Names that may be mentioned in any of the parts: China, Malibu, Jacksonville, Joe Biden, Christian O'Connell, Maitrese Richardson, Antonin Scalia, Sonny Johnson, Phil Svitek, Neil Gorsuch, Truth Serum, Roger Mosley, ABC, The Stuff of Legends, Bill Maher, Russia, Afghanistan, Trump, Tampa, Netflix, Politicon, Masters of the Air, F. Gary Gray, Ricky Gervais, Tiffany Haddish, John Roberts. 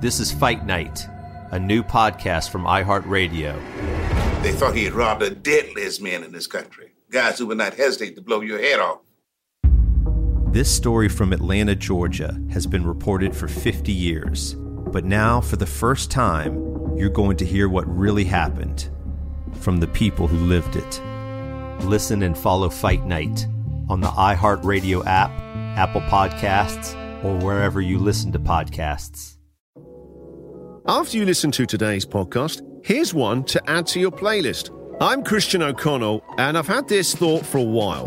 This is Fight Night, a new podcast from iHeartRadio. They thought he had robbed the deadliest men in this country, guys who would not hesitate to blow your head off. This story from Atlanta, Georgia, has been reported for 50 years. But now, for the first time, you're going to hear what really happened from the people who lived it. Listen and follow Fight Night on the iHeartRadio app, Apple Podcasts, or wherever you listen to podcasts. After you listen to today's podcast, here's one to add to your playlist. I'm Christian O'Connell, and I've had this thought for a while.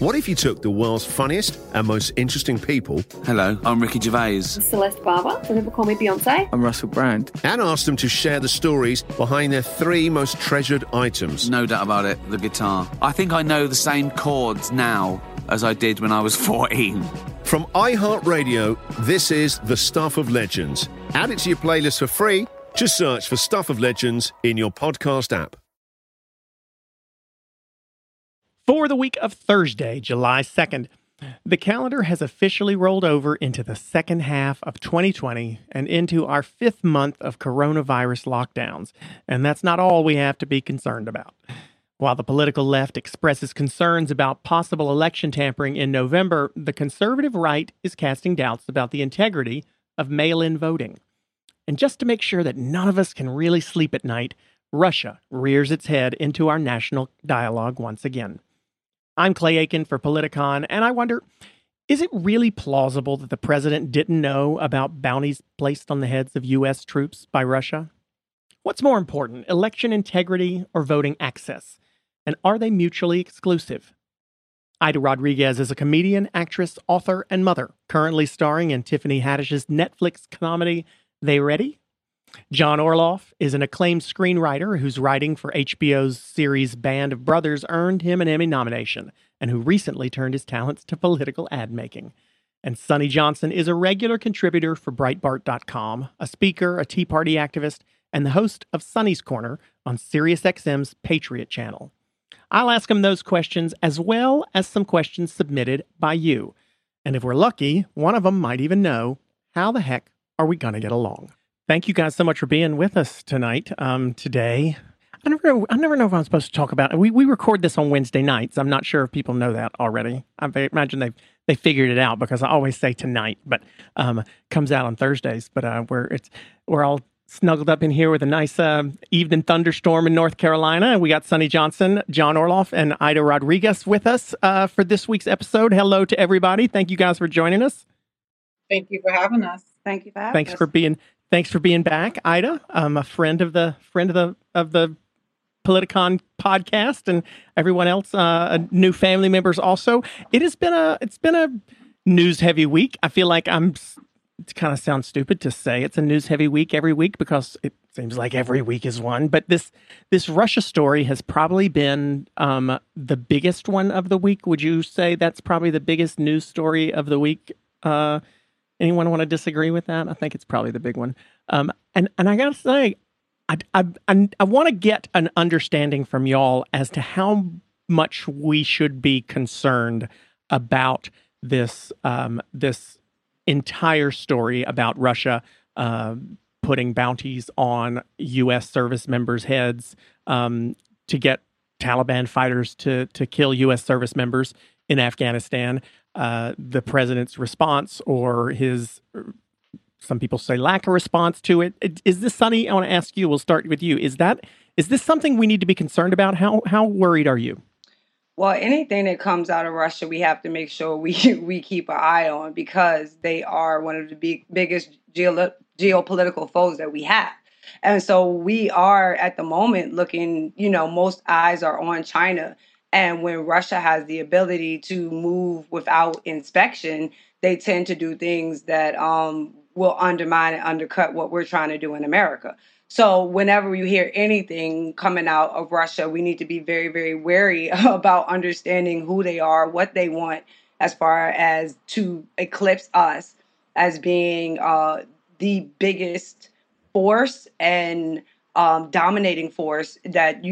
What if you took the world's funniest and most interesting people... Hello, I'm Ricky Gervais. Celeste Barber, some people call me Beyonce. I'm Russell Brand. ...and asked them to share the stories behind their three most treasured items. No doubt about it, the guitar. I think I know the same chords now as I did when I was 14. From iHeartRadio, this is The Stuff of Legends. Add it to your playlist for free. Just search for Stuff of Legends in your podcast app. For the week of Thursday, July 2nd, the calendar has officially rolled over into the second half of 2020 and into our fifth month of coronavirus lockdowns. And that's not all we have to be concerned about. While the political left expresses concerns about possible election tampering in November, the conservative right is casting doubts about the integrity of mail-in voting. And just to make sure that none of us can really sleep at night, Russia rears its head into our national dialogue once again. I'm Clay Aiken for Politicon, and I wonder, is it really plausible that the president didn't know about bounties placed on the heads of U.S. troops by Russia? What's more important, election integrity or voting access? And are they mutually exclusive? Aida Rodriguez is a comedian, actress, author, and mother, currently starring in Tiffany Haddish's Netflix comedy, They Ready? John Orloff is an acclaimed screenwriter whose writing for HBO's series Band of Brothers earned him an Emmy nomination, and who recently turned his talents to political ad-making. And Sonny Johnson is a regular contributor for Breitbart.com, a speaker, a Tea Party activist, and the host of Sonny's Corner on SiriusXM's Patriot Channel. I'll ask him those questions as well as some questions submitted by you. And if we're lucky, one of them might even know, how the heck are we going to get along? Thank you guys so much for being with us tonight, today. I never know if I'm supposed to talk about it. We record this on Wednesday nights. I'm not sure if people know that already. I imagine they figured it out because I always say tonight, but comes out on Thursdays. But we're all snuggled up in here with a nice evening thunderstorm in North Carolina. We got Sonny Johnson, John Orloff, and Aida Rodriguez with us for this week's episode. Hello to everybody. Thank you guys for joining us. Thank you for having us. Thank you for having us. Thanks for being back, Ida. I'm a friend of the Politicon podcast, and everyone else, new family members also. It's been a news heavy week. I feel like it kind of sounds stupid to say it's a news heavy week every week because it seems like every week is one. But this Russia story has probably been the biggest one of the week. Would you say that's probably the biggest news story of the week? Anyone want to disagree with that? I think it's probably the big one. And I got to say, I want to get an understanding from y'all as to how much we should be concerned about this this entire story about Russia putting bounties on U.S. service members' heads to get Taliban fighters to kill U.S. service members in Afghanistan. The president's response, or some people say lack of response to it. Is this, Sonny, I want to ask you, we'll start with you. Is this something we need to be concerned about? How worried are you? Well, anything that comes out of Russia, we have to make sure we keep an eye on, because they are one of the biggest geopolitical foes that we have. And so we are at the moment looking, most eyes are on China. And when Russia has the ability to move without inspection, they tend to do things that will undermine and undercut what we're trying to do in America. So whenever you hear anything coming out of Russia, we need to be very, very wary about understanding who they are, what they want, as far as to eclipse us as being the biggest force and dominating force that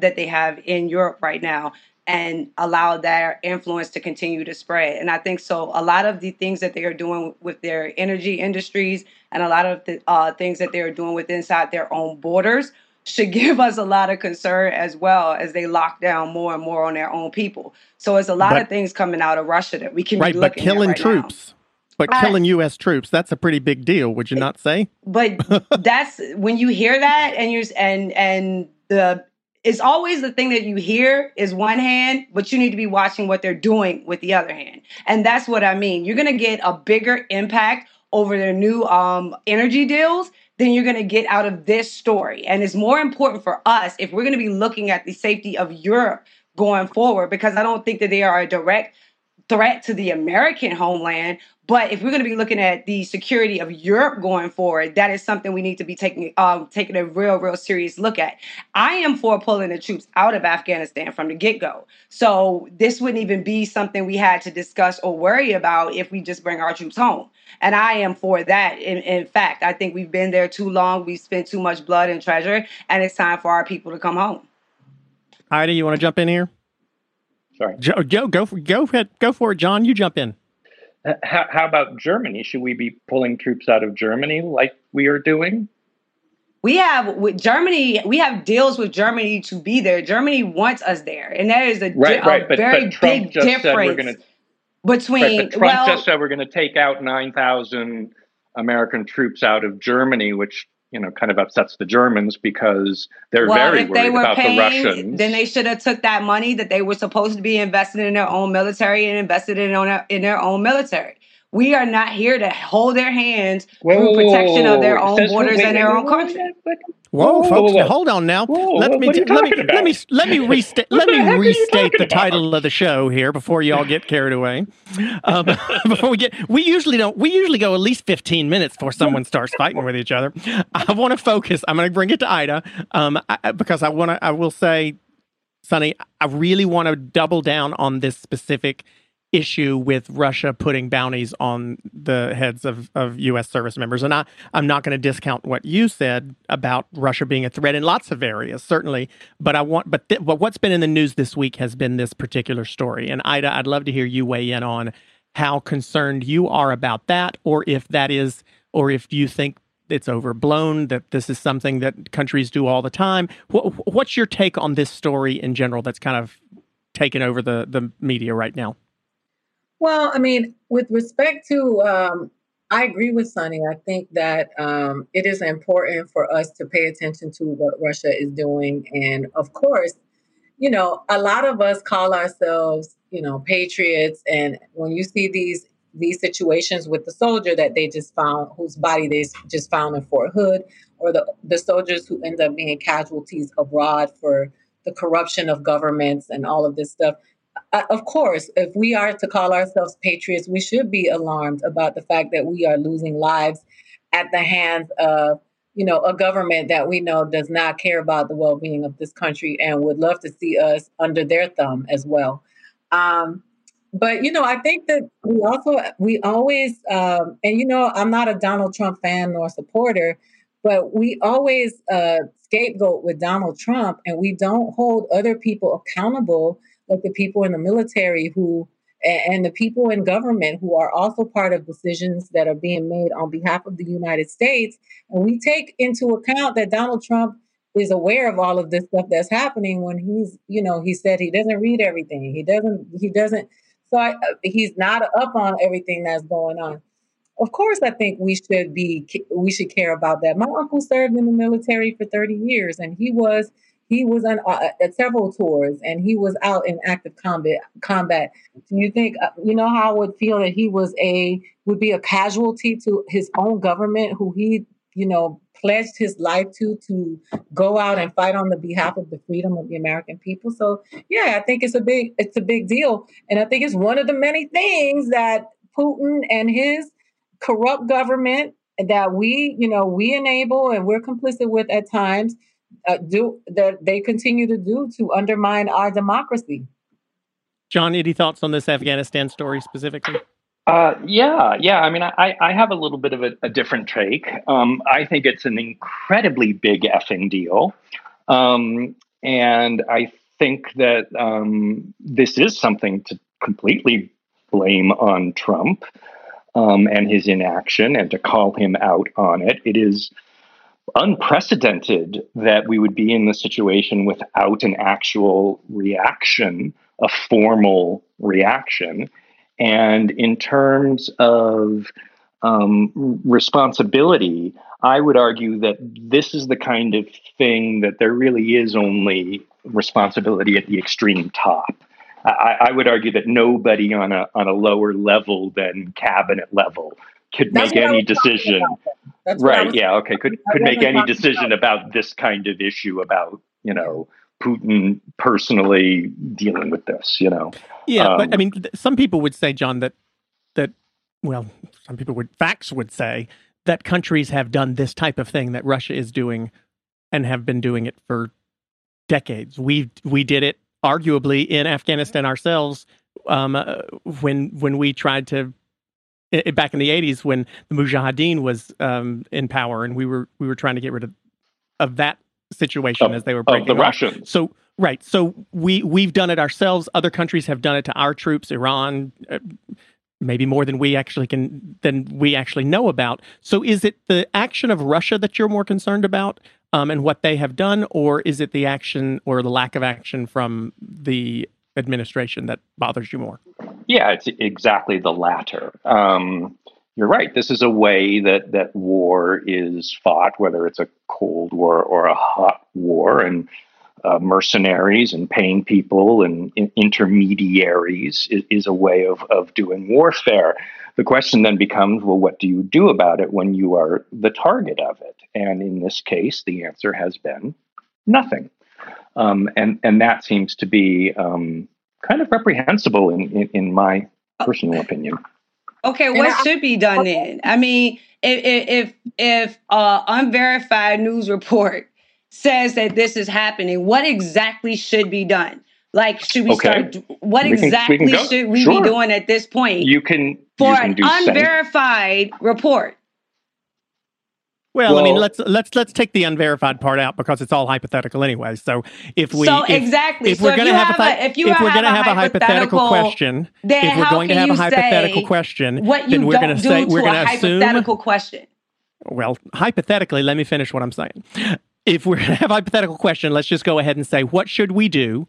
they have in Europe right now, and allow their influence to continue to spread. And I think so a lot of the things that they are doing with their energy industries and a lot of the things that they are doing with inside their own borders should give us a lot of concern as well as they lock down more and more on their own people. So it's a lot of things coming out of Russia that we can be looking at right now. But killing troops. But killing U.S. troops, that's a pretty big deal, would you not say? But that's when you hear that and you're and the it's always the thing that you hear is one hand, but you need to be watching what they're doing with the other hand. And that's what I mean. You're going to get a bigger impact over their new energy deals than you're going to get out of this story. And it's more important for us if we're going to be looking at the safety of Europe going forward, because I don't think that they are a direct threat to the American homeland. But if we're going to be looking at the security of Europe going forward, that is something we need to be taking a real serious look at. I am for pulling the troops out of Afghanistan from the get-go. So this wouldn't even be something we had to discuss or worry about if we just bring our troops home. And I am for that. In fact, I think we've been there too long. We've spent too much blood and treasure, and it's time for our people to come home. Aida, you want to jump in here? Sorry. Go for it, John. You jump in. How about Germany? Should we be pulling troops out of Germany like we are doing? We have with Germany. We have deals with Germany to be there. Germany wants us there, and that is a very big difference. But Trump just said we're going to take out 9,000 American troops out of Germany, which kind of upsets the Germans because they're very worried about the Russians. Then they should have took that money that they were supposed to be invested in their own military and invested in their own military. We are not here to hold their hands through protection of their own borders and their own country. Whoa, folks! Hold on now. Let me restate the title of the show here before y'all get carried away. We usually go at least 15 minutes before someone starts fighting with each other. I want to focus. I'm going to bring it to Aida because I want to. I will say, Sonny, I really want to double down on this specific issue with Russia putting bounties on the heads of U.S. service members. And I'm not going to discount what you said about Russia being a threat in lots of areas, certainly. But but what's been in the news this week has been this particular story. And Aida, I'd love to hear you weigh in on how concerned you are about that, or if you think it's overblown, that this is something that countries do all the time. What's your take on this story in general that's kind of taken over the media right now? Well, I mean, with respect to, I agree with Sonny. I think that it is important for us to pay attention to what Russia is doing. And of course, a lot of us call ourselves, patriots. And when you see these situations with the soldier that they just found, whose body they just found in Fort Hood, or the soldiers who end up being casualties abroad for the corruption of governments and all of this stuff. Of course, if we are to call ourselves patriots, we should be alarmed about the fact that we are losing lives at the hands of, a government that we know does not care about the well-being of this country and would love to see us under their thumb as well. But, I think that we always, I'm not a Donald Trump fan nor supporter, but we always scapegoat with Donald Trump, and we don't hold other people accountable, like the people in the military and the people in government who are also part of decisions that are being made on behalf of the United States. And we take into account that Donald Trump is aware of all of this stuff that's happening when he's, he said he doesn't read everything. So he's not up on everything that's going on. Of course, I think we should care about that. My uncle served in the military for 30 years and he was on several tours, and he was out in active combat. Do you think, how I would feel that he would be a casualty to his own government, who he, pledged his life to go out and fight on the behalf of the freedom of the American people? So, yeah, I think it's a big deal. And I think it's one of the many things that Putin and his corrupt government that we enable and we're complicit with at times, they continue to do to undermine our democracy. John, any thoughts on this Afghanistan story specifically? Yeah. I mean, I have a little bit of a different take. I think it's an incredibly big effing deal. And I think that this is something to completely blame on Trump and his inaction, and to call him out on it. It is unprecedented that we would be in this situation without an actual reaction, a formal reaction. And in terms of responsibility, I would argue that this is the kind of thing that there really is only responsibility at the extreme top. I would argue that nobody on a lower level than cabinet level could make any decision. Right. Yeah. Okay. Could make any decision about this kind of issue, about, you know, Putin personally dealing with this, you know? Yeah. But I mean, some people would say, John, facts would say that countries have done this type of thing that Russia is doing and have been doing it for decades. We did it arguably in Afghanistan ourselves when we tried to, back in the 80s, when the Mujahideen was in power, and we were trying to get rid of that situation as they were breaking the Russians. So right, so we've done it ourselves. Other countries have done it to our troops. Iran, maybe more than we actually know about. So is it the action of Russia that you're more concerned about, and what they have done, or is it the action or the lack of action from the administration that bothers you more? Yeah, it's exactly the latter. You're right. This is a way that war is fought, whether it's a cold war or a hot war, and mercenaries and paying people and intermediaries is a way of doing warfare. The question then becomes, well, what do you do about it when you are the target of it? And in this case, the answer has been nothing. And that seems to be kind of reprehensible in my personal opinion. Okay, what should be done then? I mean, if unverified news report says that this is happening, what exactly should be done? Like, should we start? What exactly should we be doing at this point? You can do an unverified report. Well, I mean, let's take the unverified part out, because it's all hypothetical anyway. So if we're going to have a hypothetical question, well, hypothetically, let me finish what I'm saying. If we're going to have a hypothetical question, let's just go ahead and say, what should we do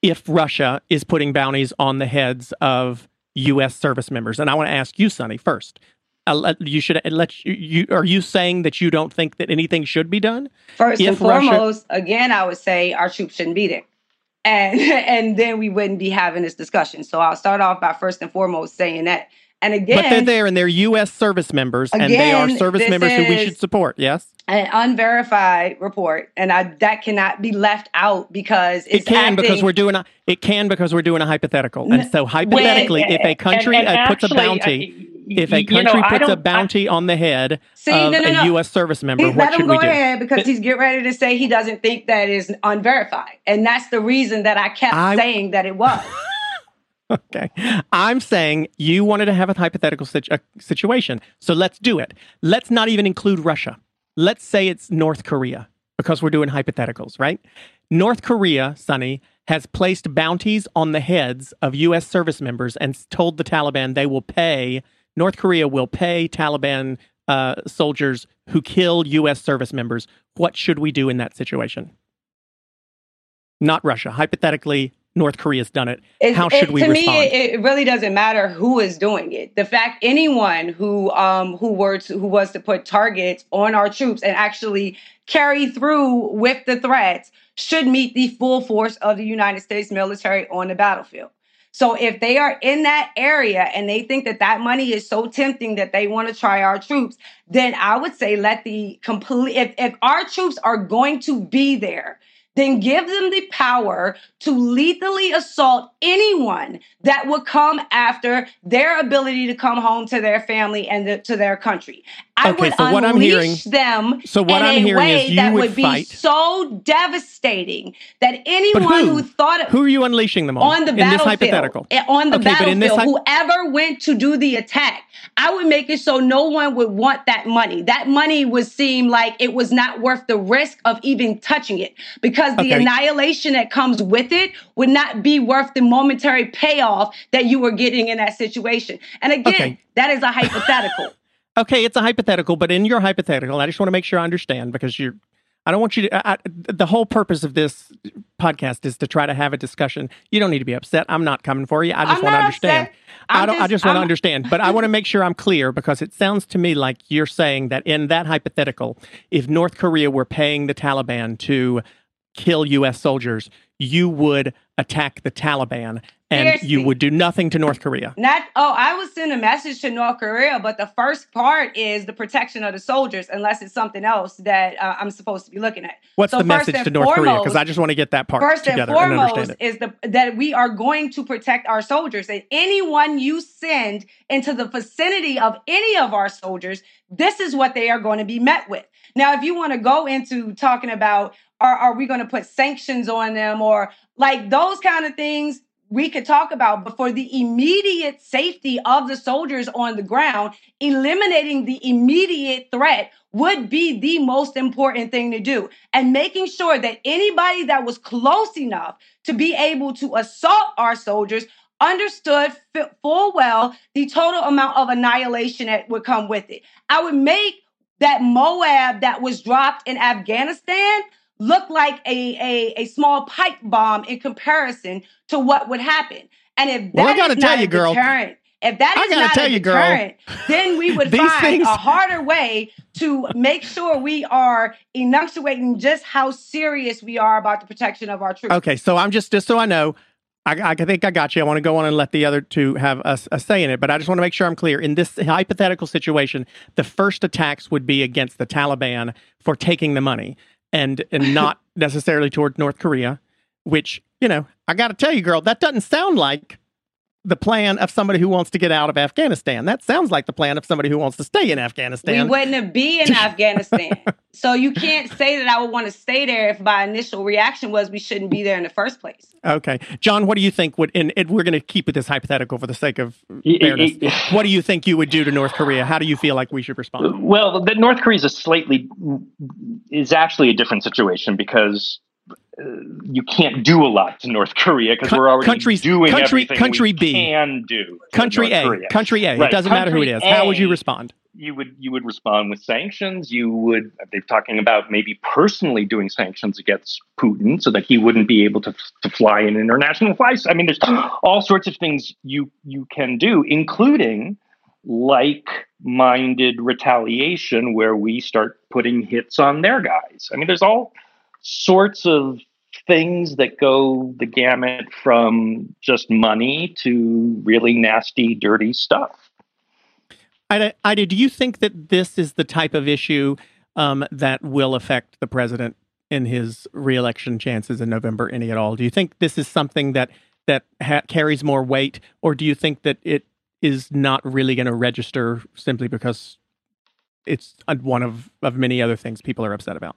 if Russia is putting bounties on the heads of U.S. service members? And I want to ask you, Sonny, first. Are you saying that you don't think that anything should be done? First and foremost, I would say our troops shouldn't be there, and then we wouldn't be having this discussion. So I'll start off by first and foremost saying that. And again, but they're there, and they're U.S. service members, and they are service members who we should support. Yes, an unverified report, and that cannot be left out because because we're doing a hypothetical, and so hypothetically, if a country puts a bounty. If a country puts a bounty on the head of a U.S. service member, what should we do? Let him go ahead, because he's getting ready to say he doesn't think that is unverified. And that's the reason that I kept saying that it was. Okay. I'm saying you wanted to have a hypothetical situation. So let's do it. Let's not even include Russia. Let's say it's North Korea, because we're doing hypotheticals, right? North Korea, Sonny, has placed bounties on the heads of U.S. service members and told the Taliban they will pay... North Korea will pay Taliban soldiers who kill U.S. service members. What should we do in that situation? Not Russia. Hypothetically, North Korea's done it. How should we respond? To me, it really doesn't matter who is doing it. The fact anyone who was to put targets on our troops and actually carry through with the threats should meet the full force of the United States military on the battlefield. So if they are in that area and they think that that money is so tempting that they want to try our troops, then I would say if our troops are going to be there, then give them the power to lethally assault anyone that would come after their ability to come home to their family and to their country. I would unleash them in a way that would be so devastating that anyone who thought of... Who are you unleashing them on? On the battlefield. Whoever went to do the attack, I would make it so no one would want that money. That money would seem like it was not worth the risk of even touching it, because the annihilation that comes with it would not be worth the momentary payoff that you were getting in that situation. And again, that is a hypothetical. Okay, it's a hypothetical, but in your hypothetical, I just want to make sure I understand, because I don't want you to, the whole purpose of this podcast is to try to have a discussion. You don't need to be upset. I'm not coming for you. I just want to understand. I just want to understand, but I want to make sure I'm clear, because it sounds to me like you're saying that in that hypothetical, if North Korea were paying the Taliban to kill U.S. soldiers, you would attack the Taliban. And seriously, you would do nothing to North Korea. I would send a message to North Korea, but the first part is the protection of the soldiers, unless it's something else that I'm supposed to be looking at. What's the message to North Korea? Because I just want to get that part together and understand it. First and foremost is that we are going to protect our soldiers. And anyone you send into the vicinity of any of our soldiers, this is what they are going to be met with. Now, if you want to go into talking about, are we going to put sanctions on them, or like those kind of things, we could talk about, but for the immediate safety of the soldiers on the ground, eliminating the immediate threat would be the most important thing to do. And making sure that anybody that was close enough to be able to assault our soldiers understood full well the total amount of annihilation that would come with it. I would make that MOAB that was dropped in Afghanistan look like a small pipe bomb in comparison to what would happen. And if that is not a deterrent, then we would find a harder way to make sure we are enunciating just how serious we are about the protection of our troops. Okay, so I'm just so I know, I think I got you. I want to go on and let the other two have a say in it, but I just want to make sure I'm clear. In this hypothetical situation, the first attacks would be against the Taliban for taking the money. And not necessarily toward North Korea, which, you know, I got to tell you, girl, that doesn't sound like the plan of somebody who wants to get out of Afghanistan. That sounds like the plan of somebody who wants to stay in Afghanistan. We wouldn't be in Afghanistan. So you can't say that I would want to stay there if my initial reaction was we shouldn't be there in the first place. Okay. John, what do you think would, and we're going to keep it this hypothetical for the sake of fairness. What do you think you would do to North Korea? How do you feel like we should respond? Well, that North Korea is actually a different situation, because you can't do a lot to North Korea because we're already doing everything we can do to North Korea. Right. It doesn't matter who it is. How would you respond? You would respond with sanctions. They're talking about maybe personally doing sanctions against Putin so that he wouldn't be able to fly in international flights. I mean, there's all sorts of things you can do, including like-minded retaliation where we start putting hits on their guys. I mean, there's all sorts of things that go the gamut from just money to really nasty, dirty stuff. Aida, do you think that this is the type of issue that will affect the president in his reelection chances in November, any at all? Do you think this is something that carries more weight, or do you think that it is not really going to register simply because it's one of many other things people are upset about?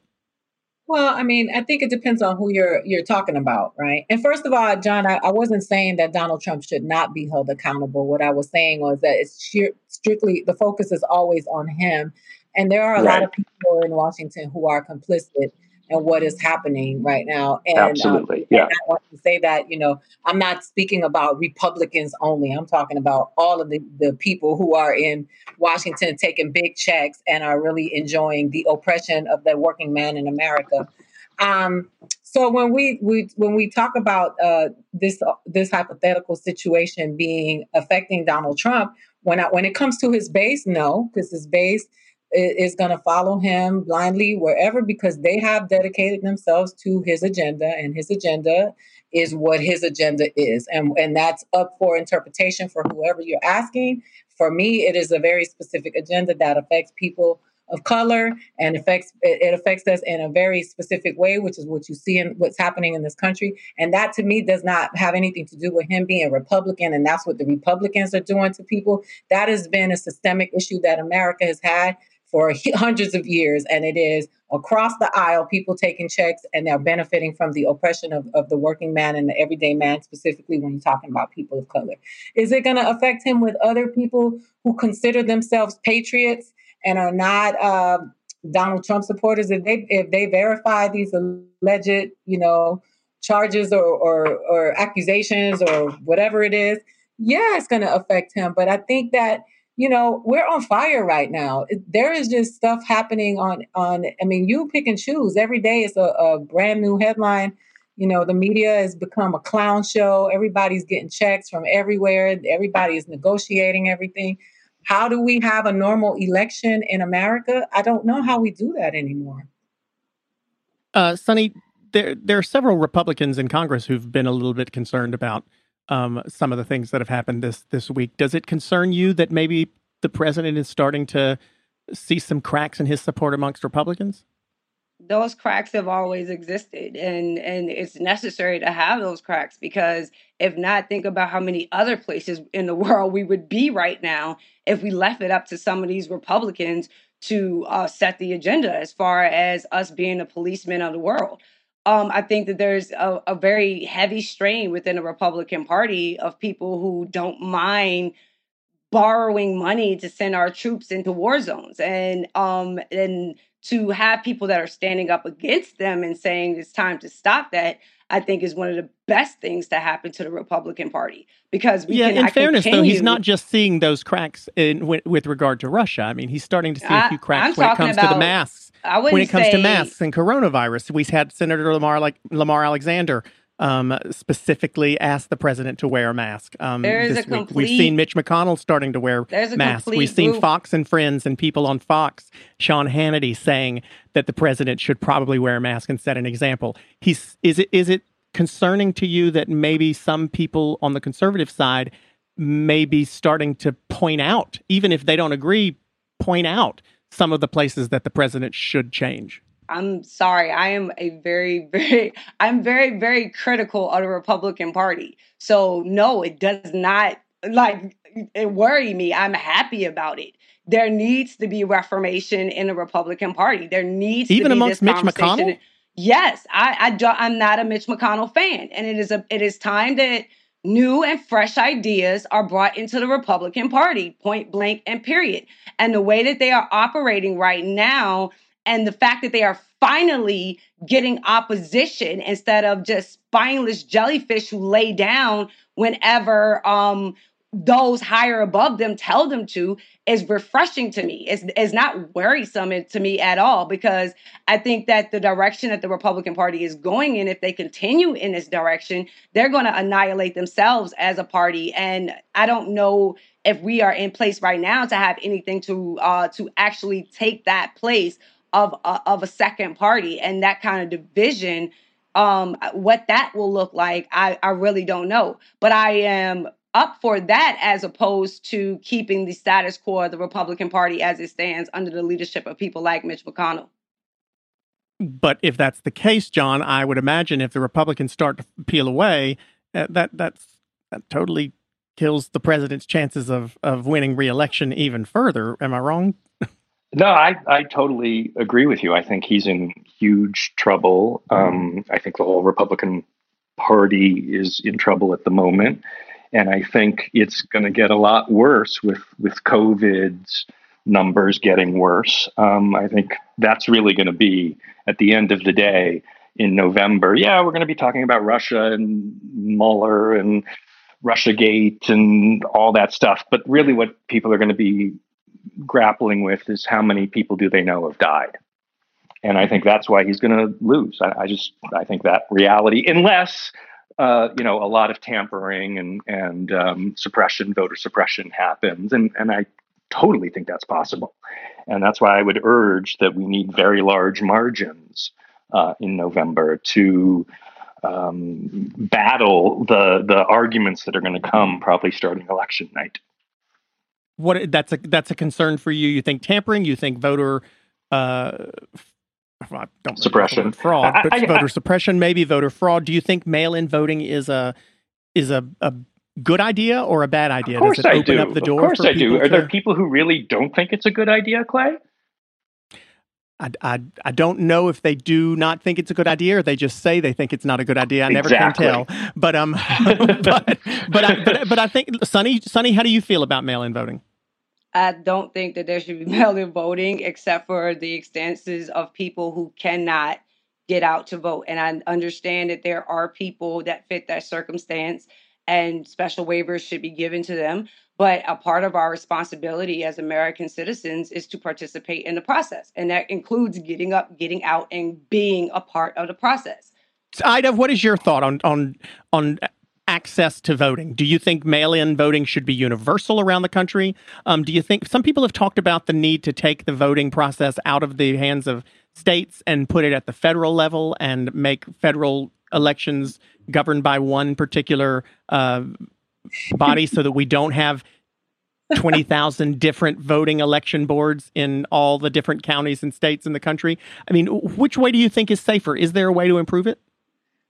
Well, I mean, I think it depends on who you're talking about, right? And first of all, John, I wasn't saying that Donald Trump should not be held accountable. What I was saying was that it's strictly, the focus is always on him. And there are a lot of people in Washington who are complicit in what is happening right now. And, absolutely, and I want to say that, you know, I'm not speaking about Republicans only. I'm talking about all of the people who are in Washington taking big checks and are really enjoying the oppression of the working man in America. So when we talk about this hypothetical situation being affecting Donald Trump, when it comes to his base, no, because his base is going to follow him blindly wherever, because they have dedicated themselves to his agenda, and his agenda is what his agenda is. And that's up for interpretation for whoever you're asking. For me, it is a very specific agenda that affects people of color and affects us in a very specific way, which is what you see in what's happening in this country. And that to me does not have anything to do with him being Republican. And that's what the Republicans are doing to people. That has been a systemic issue that America has had for hundreds of years. And it is across the aisle, people taking checks and they're benefiting from the oppression of the working man and the everyday man, specifically when you're talking about people of color. Is it going to affect him with other people who consider themselves patriots and are not Donald Trump supporters? If they verify these alleged, charges or accusations or whatever it is, yeah, it's going to affect him. But I think that, we're on fire right now. There is just stuff happening you pick and choose. Every day it's a brand new headline. The media has become a clown show. Everybody's getting checks from everywhere. Everybody is negotiating everything. How do we have a normal election in America? I don't know how we do that anymore. Sonny, there are several Republicans in Congress who've been a little bit concerned about some of the things that have happened this week. Does it concern you that maybe the president is starting to see some cracks in his support amongst Republicans? Those cracks have always existed, and it's necessary to have those cracks, because if not, think about how many other places in the world we would be right now if we left it up to some of these Republicans to set the agenda as far as us being the policemen of the world. I think that there's a very heavy strain within the Republican Party of people who don't mind borrowing money to send our troops into war zones, and to have people that are standing up against them and saying it's time to stop that, I think is one of the best things to happen to the Republican Party, because we cannot continue. In fairness, though, he's not just seeing those cracks with regard to Russia. I mean, he's starting to see a few cracks when it comes to the masks. When it comes to masks and coronavirus, we had Senator Lamar Alexander specifically asked the president to wear a mask. We've seen Mitch McConnell starting to wear masks. We've seen Fox and Friends and people on Fox, Sean Hannity, saying that the president should probably wear a mask and set an example. Is it concerning to you that maybe some people on the conservative side may be starting to point out, even if they don't agree, point out some of the places that the president should change? I'm sorry. I am very, very critical of the Republican Party. So no, it does not worry me. I'm happy about it. There needs to be reformation in the Republican Party. There needs even to be amongst this Mitch McConnell. Yes, I'm not a Mitch McConnell fan, and it is time that new and fresh ideas are brought into the Republican Party, point blank and period. And the way that they are operating right now, and the fact that they are finally getting opposition instead of just spineless jellyfish who lay down whenever those higher above them tell them to, is refreshing to me. It's not worrisome to me at all, because I think that the direction that the Republican Party is going in, if they continue in this direction, they're going to annihilate themselves as a party. And I don't know if we are in place right now to have anything to actually take that place of a second party, and that kind of division, what that will look like, I really don't know. But I am up for that, as opposed to keeping the status quo of the Republican Party as it stands under the leadership of people like Mitch McConnell. But if that's the case, John, I would imagine if the Republicans start to peel away, that totally kills the president's chances of winning re-election even further. Am I wrong? No, I totally agree with you. I think he's in huge trouble. I think the whole Republican Party is in trouble at the moment. And I think it's going to get a lot worse with COVID's numbers getting worse. I think that's really going to be, at the end of the day, in November, we're going to be talking about Russia and Mueller and Russiagate and all that stuff. But really what people are going to be grappling with is how many people do they know have died. And I think that's why he's going to lose. I think that reality, unless, a lot of tampering and suppression, voter suppression happens. And I totally think that's possible. And that's why I would urge that we need very large margins in November to battle the arguments that are going to come probably starting election night. What that's a concern for you? You think tampering? You think voter suppression, fraud? But voter suppression, maybe voter fraud. Do you think mail-in voting is a good idea or a bad idea? Of course, Does it open up the door? Of course, I do. Are there people who really don't think it's a good idea, Clay? I don't know if they do not think it's a good idea, or they just say they think it's not a good idea. I never can tell. But but I think Sonny, how do you feel about mail-in voting? I don't think that there should be mail-in voting, except for the instances of people who cannot get out to vote. And I understand that there are people that fit that circumstance, and special waivers should be given to them. But a part of our responsibility as American citizens is to participate in the process. And that includes getting up, getting out, and being a part of the process. So, Aida, what is your thought on access to voting? Do you think mail-in voting should be universal around the country? Do you think some people have talked about the need to take the voting process out of the hands of states and put it at the federal level and make federal elections governed by one particular body so that we don't have 20,000 different voting election boards in all the different counties and states in the country? I mean, which way do you think is safer? Is there a way to improve it?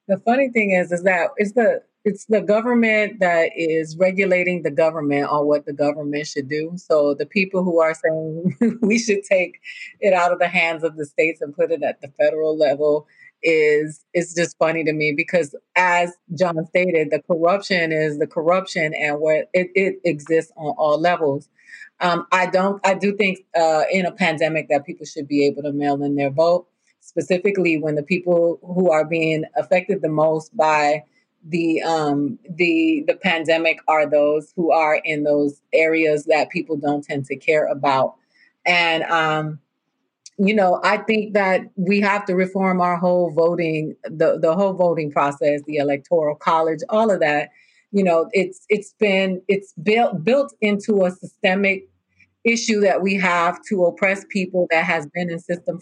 The funny thing is that it's the government that is regulating the government on what the government should do. So the people who are saying we should take it out of the hands of the states and put it at the federal level it's just funny to me, because as John stated, the corruption is the corruption, and where it exists on all levels. I do think in a pandemic that people should be able to mail in their vote, specifically when the people who are being affected the most by the pandemic are those who are in those areas that people don't tend to care about. And I think that we have to reform our whole voting, the whole voting process, the Electoral College, all of that. You know, it's built into a systemic issue that we have to oppress people that has been in system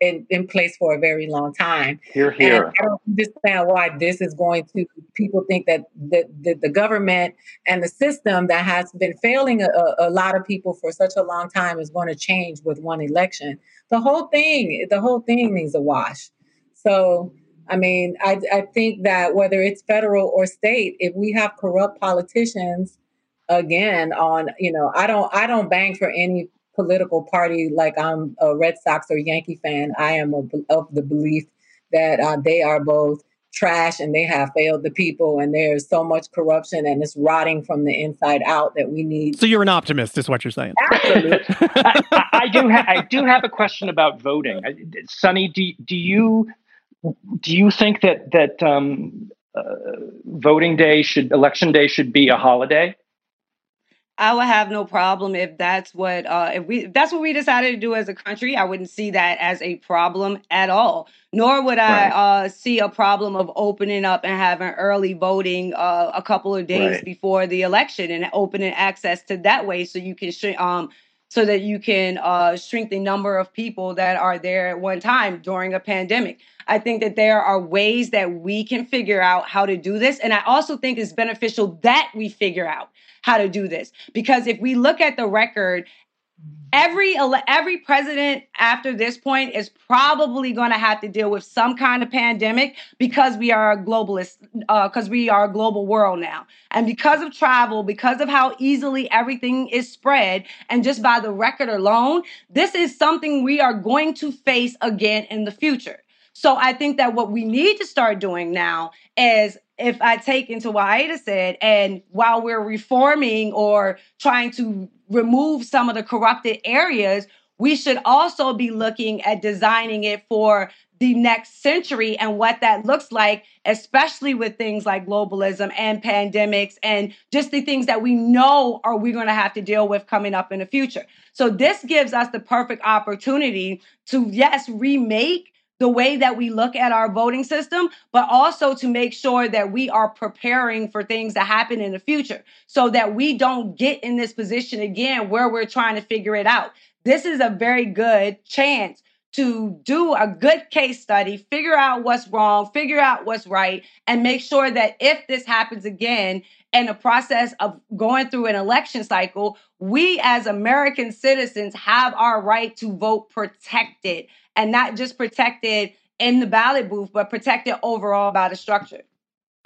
in place for a very long time. Hear. And I don't understand why this is going to people think that the government and the system that has been failing a lot of people for such a long time is going to change with one election. The whole thing needs a wash. So, I mean, I think that whether it's federal or state, if we have corrupt politicians, again, I don't bang for any political party like I'm a Red Sox or Yankee fan. I am of the belief that they are both trash and they have failed the people, and there's so much corruption and it's rotting from the inside out that we need. So you're an optimist, is what you're saying. Absolutely. I do have a question about voting. Sonny, do you think that election day should be a holiday? I would have no problem if that's what we decided to do as a country. I wouldn't see that as a problem at all. Nor would I see a problem of opening up and having early voting a couple of days before the election and opening access to that way, so you can shrink the number of people that are there at one time during a pandemic. I think that there are ways that we can figure out how to do this. And I also think it's beneficial that we figure out how to do this, because if we look at the record, every president after this point is probably going to have to deal with some kind of pandemic, because we are a globalist, because we are a global world now. And because of travel, because of how easily everything is spread, and just by the record alone, this is something we are going to face again in the future. So I think that what we need to start doing now is, if I take into what Aida said, and while we're reforming or trying to remove some of the corrupted areas, we should also be looking at designing it for the next century and what that looks like, especially with things like globalism and pandemics and just the things that we know are we're going to have to deal with coming up in the future. So this gives us the perfect opportunity to, yes, remake the way that we look at our voting system, but also to make sure that we are preparing for things that happen in the future, so that we don't get in this position again where we're trying to figure it out. This is a very good chance to do a good case study, figure out what's wrong, figure out what's right, and make sure that if this happens again in the process of going through an election cycle, we as American citizens have our right to vote protected. And not just protected in the ballot booth, but protected overall by the structure.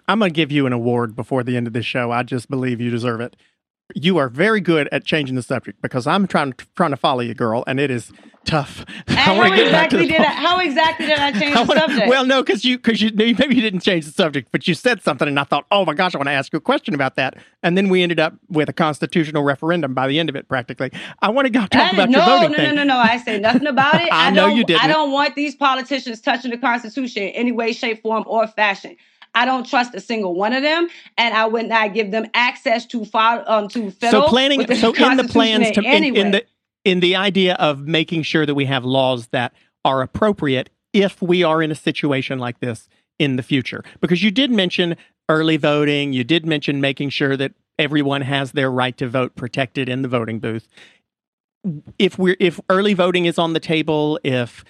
I'm going to give you an award before the end of this show. I just believe you deserve it. You are very good at changing the subject because I'm trying to follow you, girl, and it is tough. And how exactly did I change the subject? Well, no, because maybe you didn't change the subject, but you said something, and I thought, oh my gosh, I want to ask you a question about that. And then we ended up with a constitutional referendum by the end of it, practically. I want to go talk about your voting thing. No. I say nothing about it. I know you didn't. I don't want these politicians touching the Constitution in any way, shape, form, or fashion. I don't trust a single one of them, and I would not give them access to file to fiddle. So planning, with the so in the plans, to, anyway. in the idea of making sure that we have laws that are appropriate if we are in a situation like this in the future, because you did mention early voting, you did mention making sure that everyone has their right to vote protected in the voting booth. If early voting is on the table, if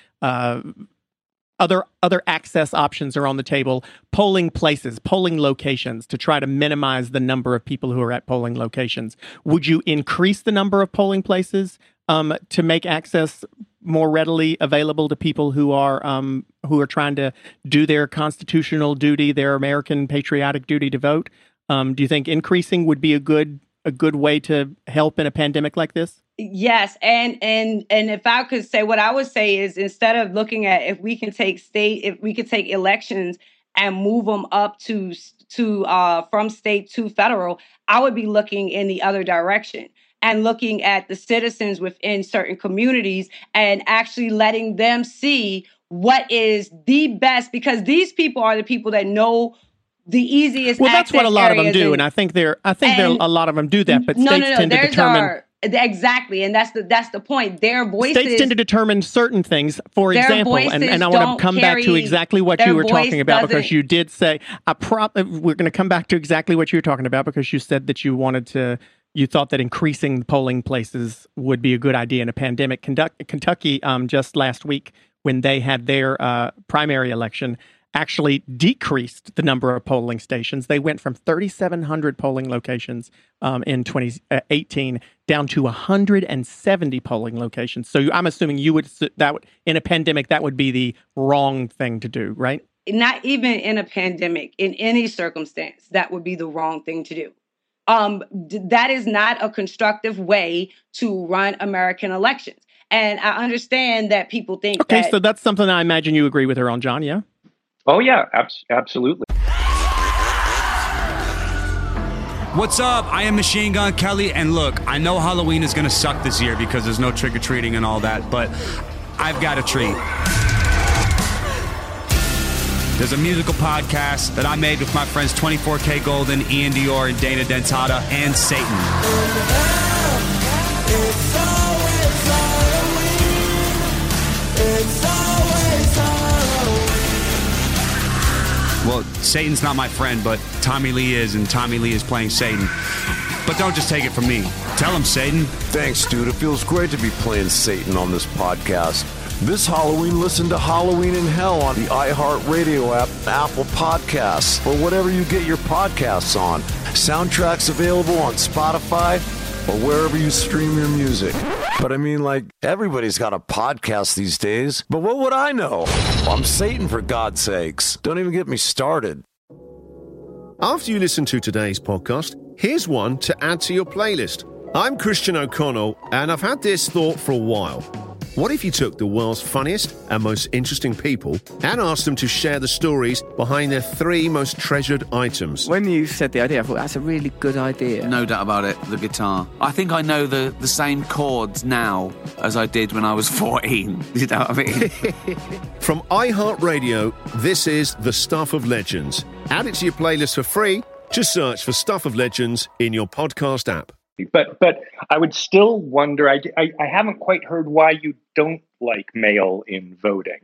other access options are on the table, polling places, polling locations, to try to minimize the number of people who are at polling locations. Would you increase the number of polling places to make access more readily available to people who are trying to do their constitutional duty, their American patriotic duty to vote? Do you think increasing would be a good way to help in a pandemic like this? Yes. And if I could say, what I would say is, instead of looking at if we could take elections and move them up to from state to federal, I would be looking in the other direction and looking at the citizens within certain communities and actually letting them see what is the best, because these people are the people that know the easiest. Well, that's what a lot of them do. And I think a lot of them do that. But states tend to determine. Exactly. And that's the point. Their voices. States tend to determine certain things, for example. And I want to come back to exactly what you were talking about, because you did say, we're going to come back to exactly what you were talking about, because you said that you thought that increasing the polling places would be a good idea in a pandemic. Kentucky, just last week, when they had their primary election, actually decreased the number of polling stations. They went from 3,700 polling locations in 2018 down to 170 polling locations. So I'm assuming in a pandemic, that would be the wrong thing to do, right? Not even in a pandemic, in any circumstance, that would be the wrong thing to do. That is not a constructive way to run American elections. And I understand that people think that... Okay, so that's something I imagine you agree with her on, John, yeah? Oh, yeah, absolutely. What's up? I am Machine Gun Kelly. And look, I know Halloween is going to suck this year because there's no trick-or-treating and all that, but I've got a treat. There's a musical podcast that I made with my friends 24K Golden, Ian Dior, and Dana Dentata, and Satan. Well, Satan's not my friend, but Tommy Lee is, and Tommy Lee is playing Satan. But don't just take it from me. Tell him, Satan. Thanks, dude. It feels great to be playing Satan on this podcast. This Halloween, listen to Halloween in Hell on the iHeartRadio app, Apple Podcasts, or whatever you get your podcasts on. Soundtracks available on Spotify or wherever you stream your music. But I mean, like, everybody's got a podcast these days. But what would I know? I'm Satan, for God's sakes. Don't even get me started. After you listen to today's podcast, here's one to add to your playlist. I'm Christian O'Connell, and I've had this thought for a while. What if you took the world's funniest and most interesting people and asked them to share the stories behind their three most treasured items? When you said the idea, I thought, that's a really good idea. No doubt about it, the guitar. I think I know the same chords now as I did when I was 14. You know what I mean? From iHeartRadio, this is The Stuff of Legends. Add it to your playlist for free. Just search for Stuff of Legends in your podcast app. But I would still wonder, I haven't quite heard why you don't like mail in voting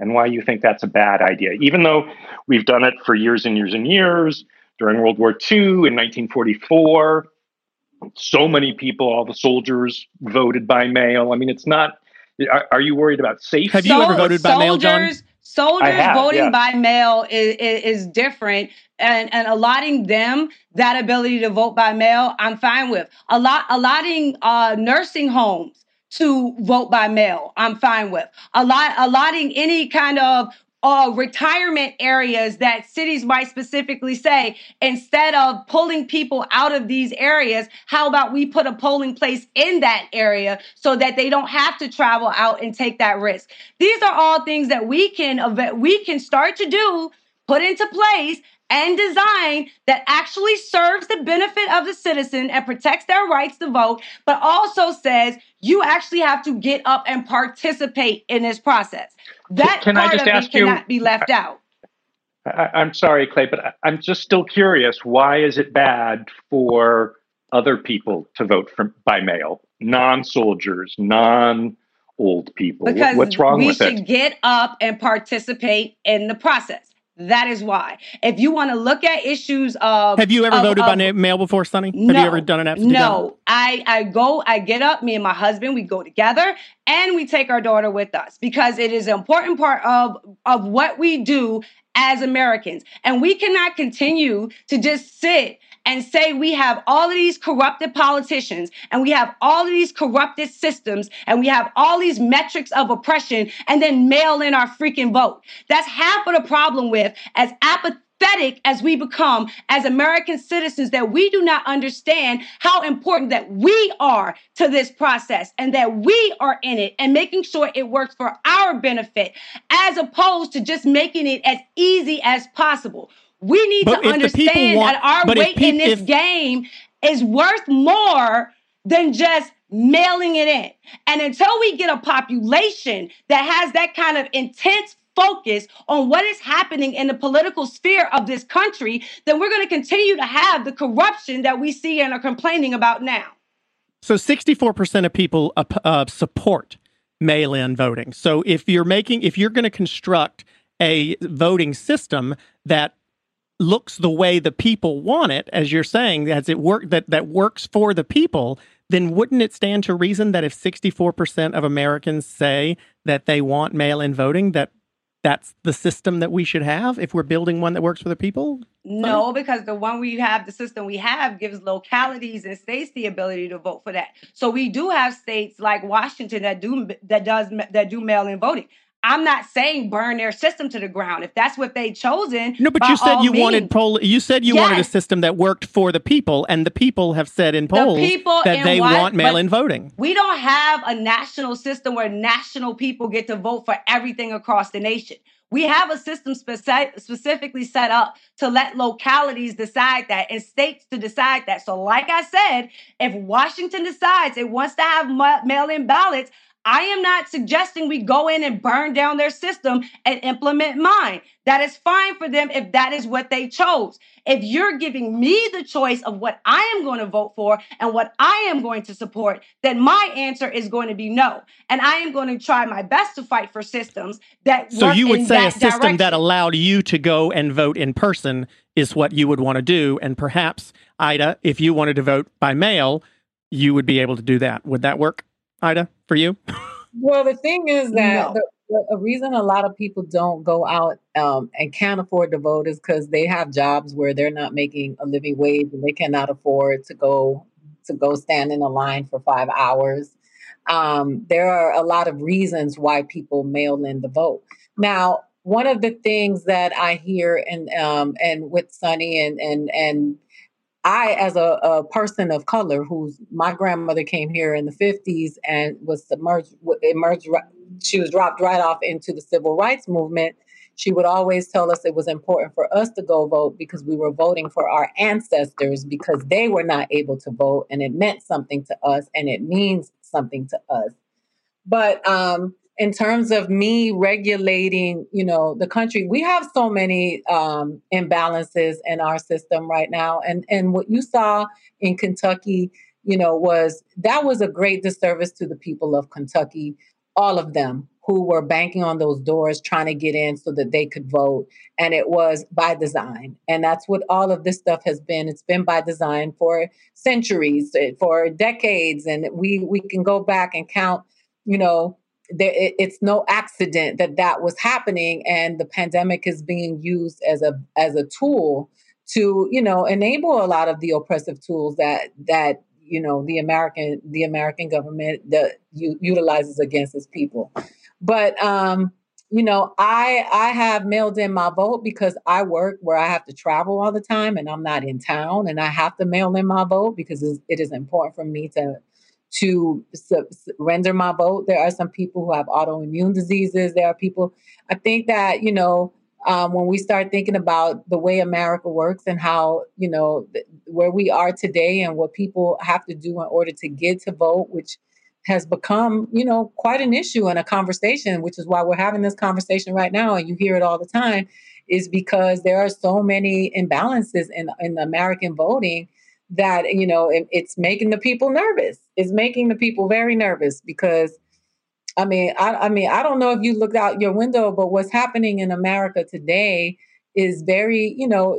and why you think that's a bad idea, even though we've done it for years and years and years. During World War II, in 1944, so many people, all the soldiers voted by mail. I mean, it's not, are you worried about safety? Have you ever voted by mail, John? Soldiers voting by mail is different, and allotting them that ability to vote by mail, I'm fine with. Allotting nursing homes to vote by mail, I'm fine with. Allotting any kind of retirement areas that cities might specifically say, instead of pulling people out of these areas, how about we put a polling place in that area so that they don't have to travel out and take that risk? These are all things that we can start to do, put into place, and design that actually serves the benefit of the citizen and protects their rights to vote, but also says you actually have to get up and participate in this process. That part of it cannot be left out. I'm sorry, Clay, but I'm just still curious. Why is it bad for other people to vote by mail? Non-soldiers, non-old people. What's wrong with it? We should get up and participate in the process. That is why. If you want to look at issues of... Have you ever voted by mail before, Sonny? No, have you ever done an absentee ballot? No. I get up, me and my husband, we go together, and we take our daughter with us because it is an important part of what we do as Americans. And we cannot continue to just sit and say we have all of these corrupted politicians and we have all of these corrupted systems and we have all these metrics of oppression and then mail in our freaking vote. That's half of the problem with, as apathetic as we become as American citizens, that we do not understand how important that we are to this process and that we are in it and making sure it works for our benefit, as opposed to just making it as easy as possible. We need to understand that our weight in this game is worth more than just mailing it in. And until we get a population that has that kind of intense focus on what is happening in the political sphere of this country, then we're going to continue to have the corruption that we see and are complaining about now. So 64% of people support mail-in voting. So if you're going to construct a voting system that looks the way the people want it, as you're saying, as it that works for the people, then wouldn't it stand to reason that if 64% of Americans say that they want mail-in voting, that that's the system that we should have if we're building one that works for the people? No, because the system we have gives localities and states the ability to vote for that. So we do have states like Washington that do mail-in voting. I'm not saying burn their system to the ground. If that's what they've chosen, no. But you said you wanted wanted a system that worked for the people, and the people have said in polls that they want mail-in voting. We don't have a national system where national people get to vote for everything across the nation. We have a system specifically set up to let localities decide that and states to decide that. So, like I said, if Washington decides it wants to have mail-in ballots, I am not suggesting we go in and burn down their system and implement mine. That is fine for them if that is what they chose. If you're giving me the choice of what I am going to vote for and what I am going to support, then my answer is going to be no. And I am going to try my best to fight for systems that work in that direction. So you would say a system that allowed you to go and vote in person is what you would want to do. And perhaps, Ida, if you wanted to vote by mail, you would be able to do that. Would that work, Ida, for you? Well, the thing is that the reason a lot of people don't go out and can't afford to vote is because they have jobs where they're not making a living wage and they cannot afford to go stand in a line for 5 hours. There are a lot of reasons why people mail in the vote. Now, one of the things that I hear and with Sonny and I, as a person of color, my grandmother came here in the 50s and was submerged. She was dropped right off into the civil rights movement. She would always tell us it was important for us to go vote because we were voting for our ancestors because they were not able to vote, and it meant something to us and it means something to us. But in terms of me regulating, the country, we have so many imbalances in our system right now. And what you saw in Kentucky, was a great disservice to the people of Kentucky, all of them who were banking on those doors, trying to get in so that they could vote. And it was by design. And that's what all of this stuff has been. It's been by design for centuries, for decades. And we can go back and count, it's no accident that was happening, and the pandemic is being used as a tool to enable a lot of the oppressive tools that the American government utilizes against its people. But you know, I have mailed in my vote because I work where I have to travel all the time and I'm not in town, and I have to mail in my vote because it is important for me to render my vote. There are some people who have autoimmune diseases. There are people, I think that, you know, when we start thinking about the way America works and how, you know, where we are today and what people have to do in order to get to vote, which has become, you know, quite an issue and a conversation, which is why we're having this conversation right now. And you hear it all the time, is because there are so many imbalances in American voting that, you know, it's making the people nervous. It's making the people very nervous because, I mean, I don't know if you looked out your window, but what's happening in America today is very, you know,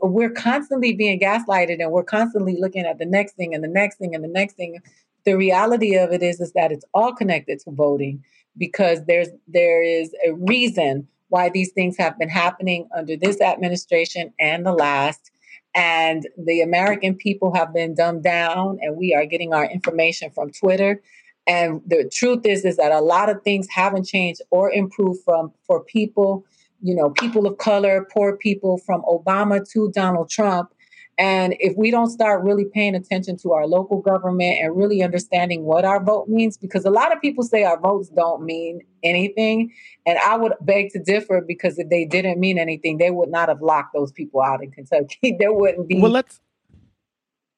we're constantly being gaslighted and we're constantly looking at the next thing and the next thing and the next thing. The reality of it is that it's all connected to voting because there is a reason why these things have been happening under this administration and the last. And the American people have been dumbed down and we are getting our information from Twitter. And the truth is that a lot of things haven't changed or improved for people, you know, people of color, poor people, from Obama to Donald Trump. And if we don't start really paying attention to our local government and really understanding what our vote means, because a lot of people say our votes don't mean anything. And I would beg to differ, because if they didn't mean anything, they would not have locked those people out in Kentucky. There wouldn't be. Well,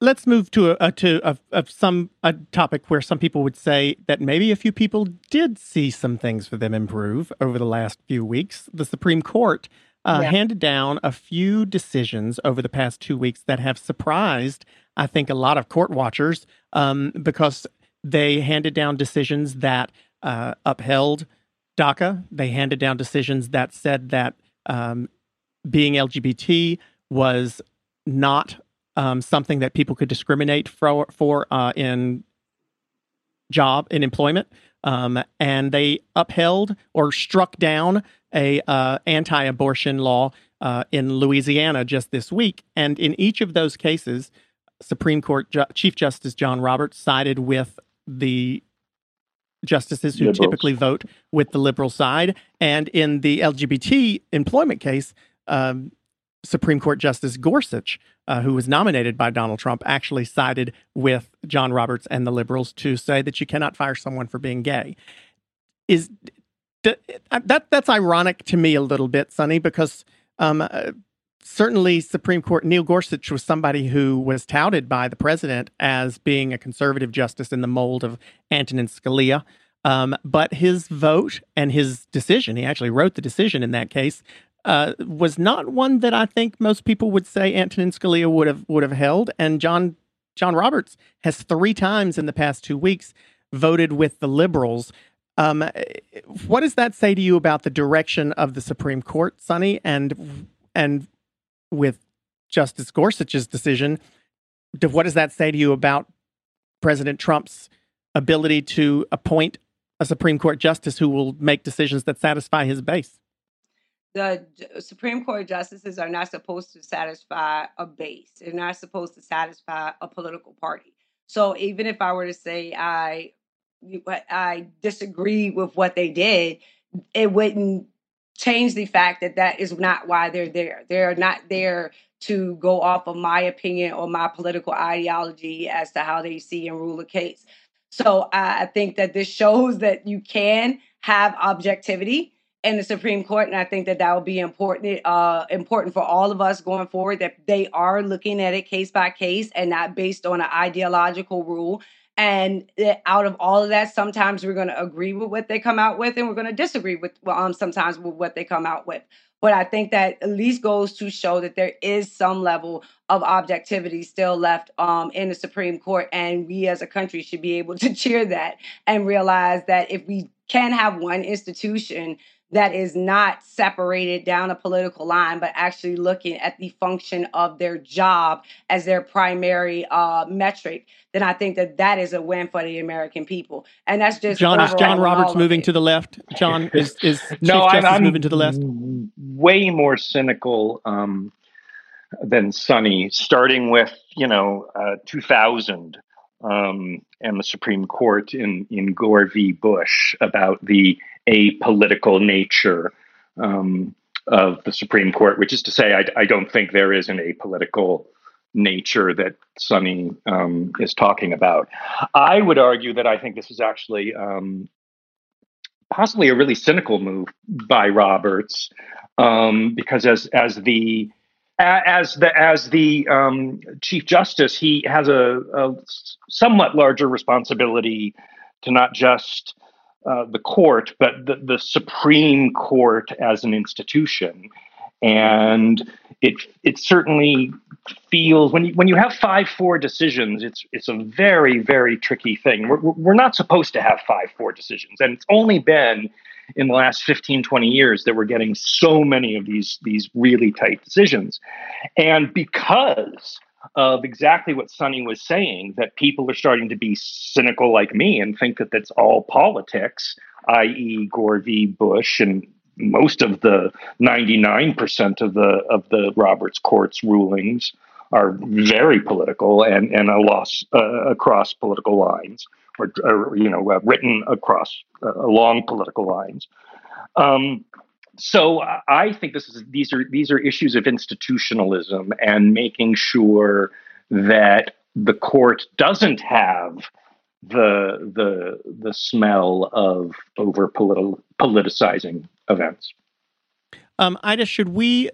let's move to a topic where some people would say that maybe a few people did see some things for them improve over the last few weeks. The Supreme Court handed down a few decisions over the past 2 weeks that have surprised, I think, a lot of court watchers, because they handed down decisions that upheld DACA. They handed down decisions that said that being LGBT was not something that people could discriminate for in job and employment. And they upheld or struck down a anti-abortion law in Louisiana just this week. And in each of those cases, Supreme Court Chief Justice John Roberts sided with the justices who typically vote with the liberal side. And in the LGBT employment case, Supreme Court Justice Gorsuch, who was nominated by Donald Trump, actually sided with John Roberts and the liberals to say that you cannot fire someone for being gay. That's ironic to me a little bit, Sonny, because certainly Supreme Court Neil Gorsuch was somebody who was touted by the president as being a conservative justice in the mold of Antonin Scalia. But his vote and his decision, he actually wrote the decision in that case, was not one that I think most people would say Antonin Scalia would have held. And John Roberts has three times in the past 2 weeks voted with the liberals. What does that say to you about the direction of the Supreme Court, Sonny? And with Justice Gorsuch's decision, what does that say to you about President Trump's ability to appoint a Supreme Court justice who will make decisions that satisfy his base? The Supreme Court justices are not supposed to satisfy a base. They're not supposed to satisfy a political party. So even if I were to say I disagree with what they did, it wouldn't change the fact that is not why they're there. They're not there to go off of my opinion or my political ideology as to how they see and rule a case. So I think that this shows that you can have objectivity in the Supreme Court, and I think that will be important for all of us going forward, that they are looking at it case by case and not based on an ideological rule. And out of all of that, sometimes we're going to agree with what they come out with, and we're going to disagree with sometimes with what they come out with. But I think that at least goes to show that there is some level of objectivity still left in the Supreme Court. And we as a country should be able to cheer that and realize that if we can have one institution that is not separated down a political line, but actually looking at the function of their job as their primary metric, then I think that is a win for the American people. And that's just John Roberts moving to the left. John is no, I'm moving to the left. Way more cynical than Sonny, starting with 2000 and the Supreme Court in Gore v. Bush about the apolitical nature of the Supreme Court, which is to say, I don't think there is an apolitical nature that Sonny is talking about. I would argue that I think this is actually possibly a really cynical move by Roberts, because as the Chief Justice, he has a somewhat larger responsibility to not just the court, but the Supreme Court as an institution. And it certainly feels when you have 5-4 decisions, it's a very, very tricky thing. We're not supposed to have 5-4 decisions, and it's only been in the last 15, 20 years that we're getting so many of these really tight decisions. And because of exactly what Sonny was saying, that people are starting to be cynical like me and think that that's all politics, i.e. Gore v. Bush and most of the 99% of the Roberts Court's rulings are very political and a loss across political lines, or written across along political lines. So I think these are issues of institutionalism and making sure that the court doesn't have the smell of over politicizing events. Aida, should we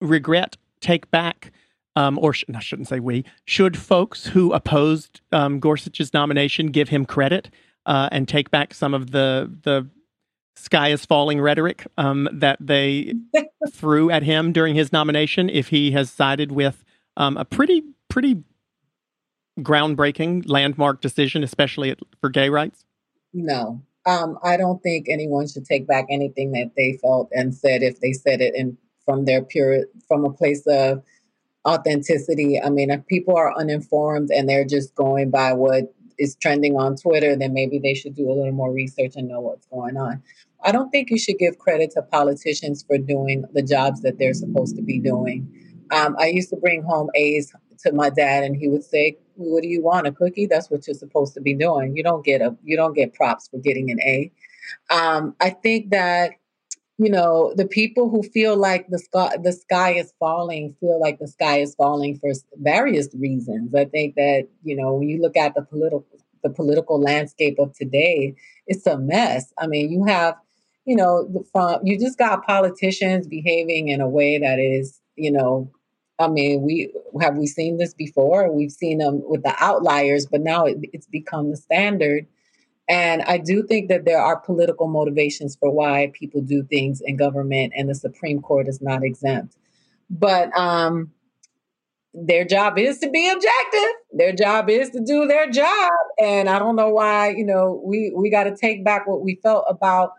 regret, take back, I shouldn't say we, should folks who opposed Gorsuch's nomination give him credit and take back some of the sky is falling rhetoric that they threw at him during his nomination, if he has sided with a pretty groundbreaking landmark decision, especially for gay rights? No. I don't think anyone should take back anything that they felt and said if they said it from a place of authenticity. I mean, if people are uninformed and they're just going by what is trending on Twitter, then maybe they should do a little more research and know what's going on. I don't think you should give credit to politicians for doing the jobs that they're supposed to be doing. I used to bring home A's to my dad, and he would say, "What do you want? A cookie? That's what you're supposed to be doing. You don't get props for getting an A." I think that, the people who feel like the sky is falling for various reasons. I think that, when you look at the political landscape of today, it's a mess. I mean, you have, you just got politicians behaving in a way that is, I mean, we seen this before. We've seen them with the outliers, but now it's become the standard. And I do think that there are political motivations for why people do things in government, and the Supreme Court is not exempt. But their job is to be objective. Their job is to do their job. And I don't know why, we got to take back what we felt about,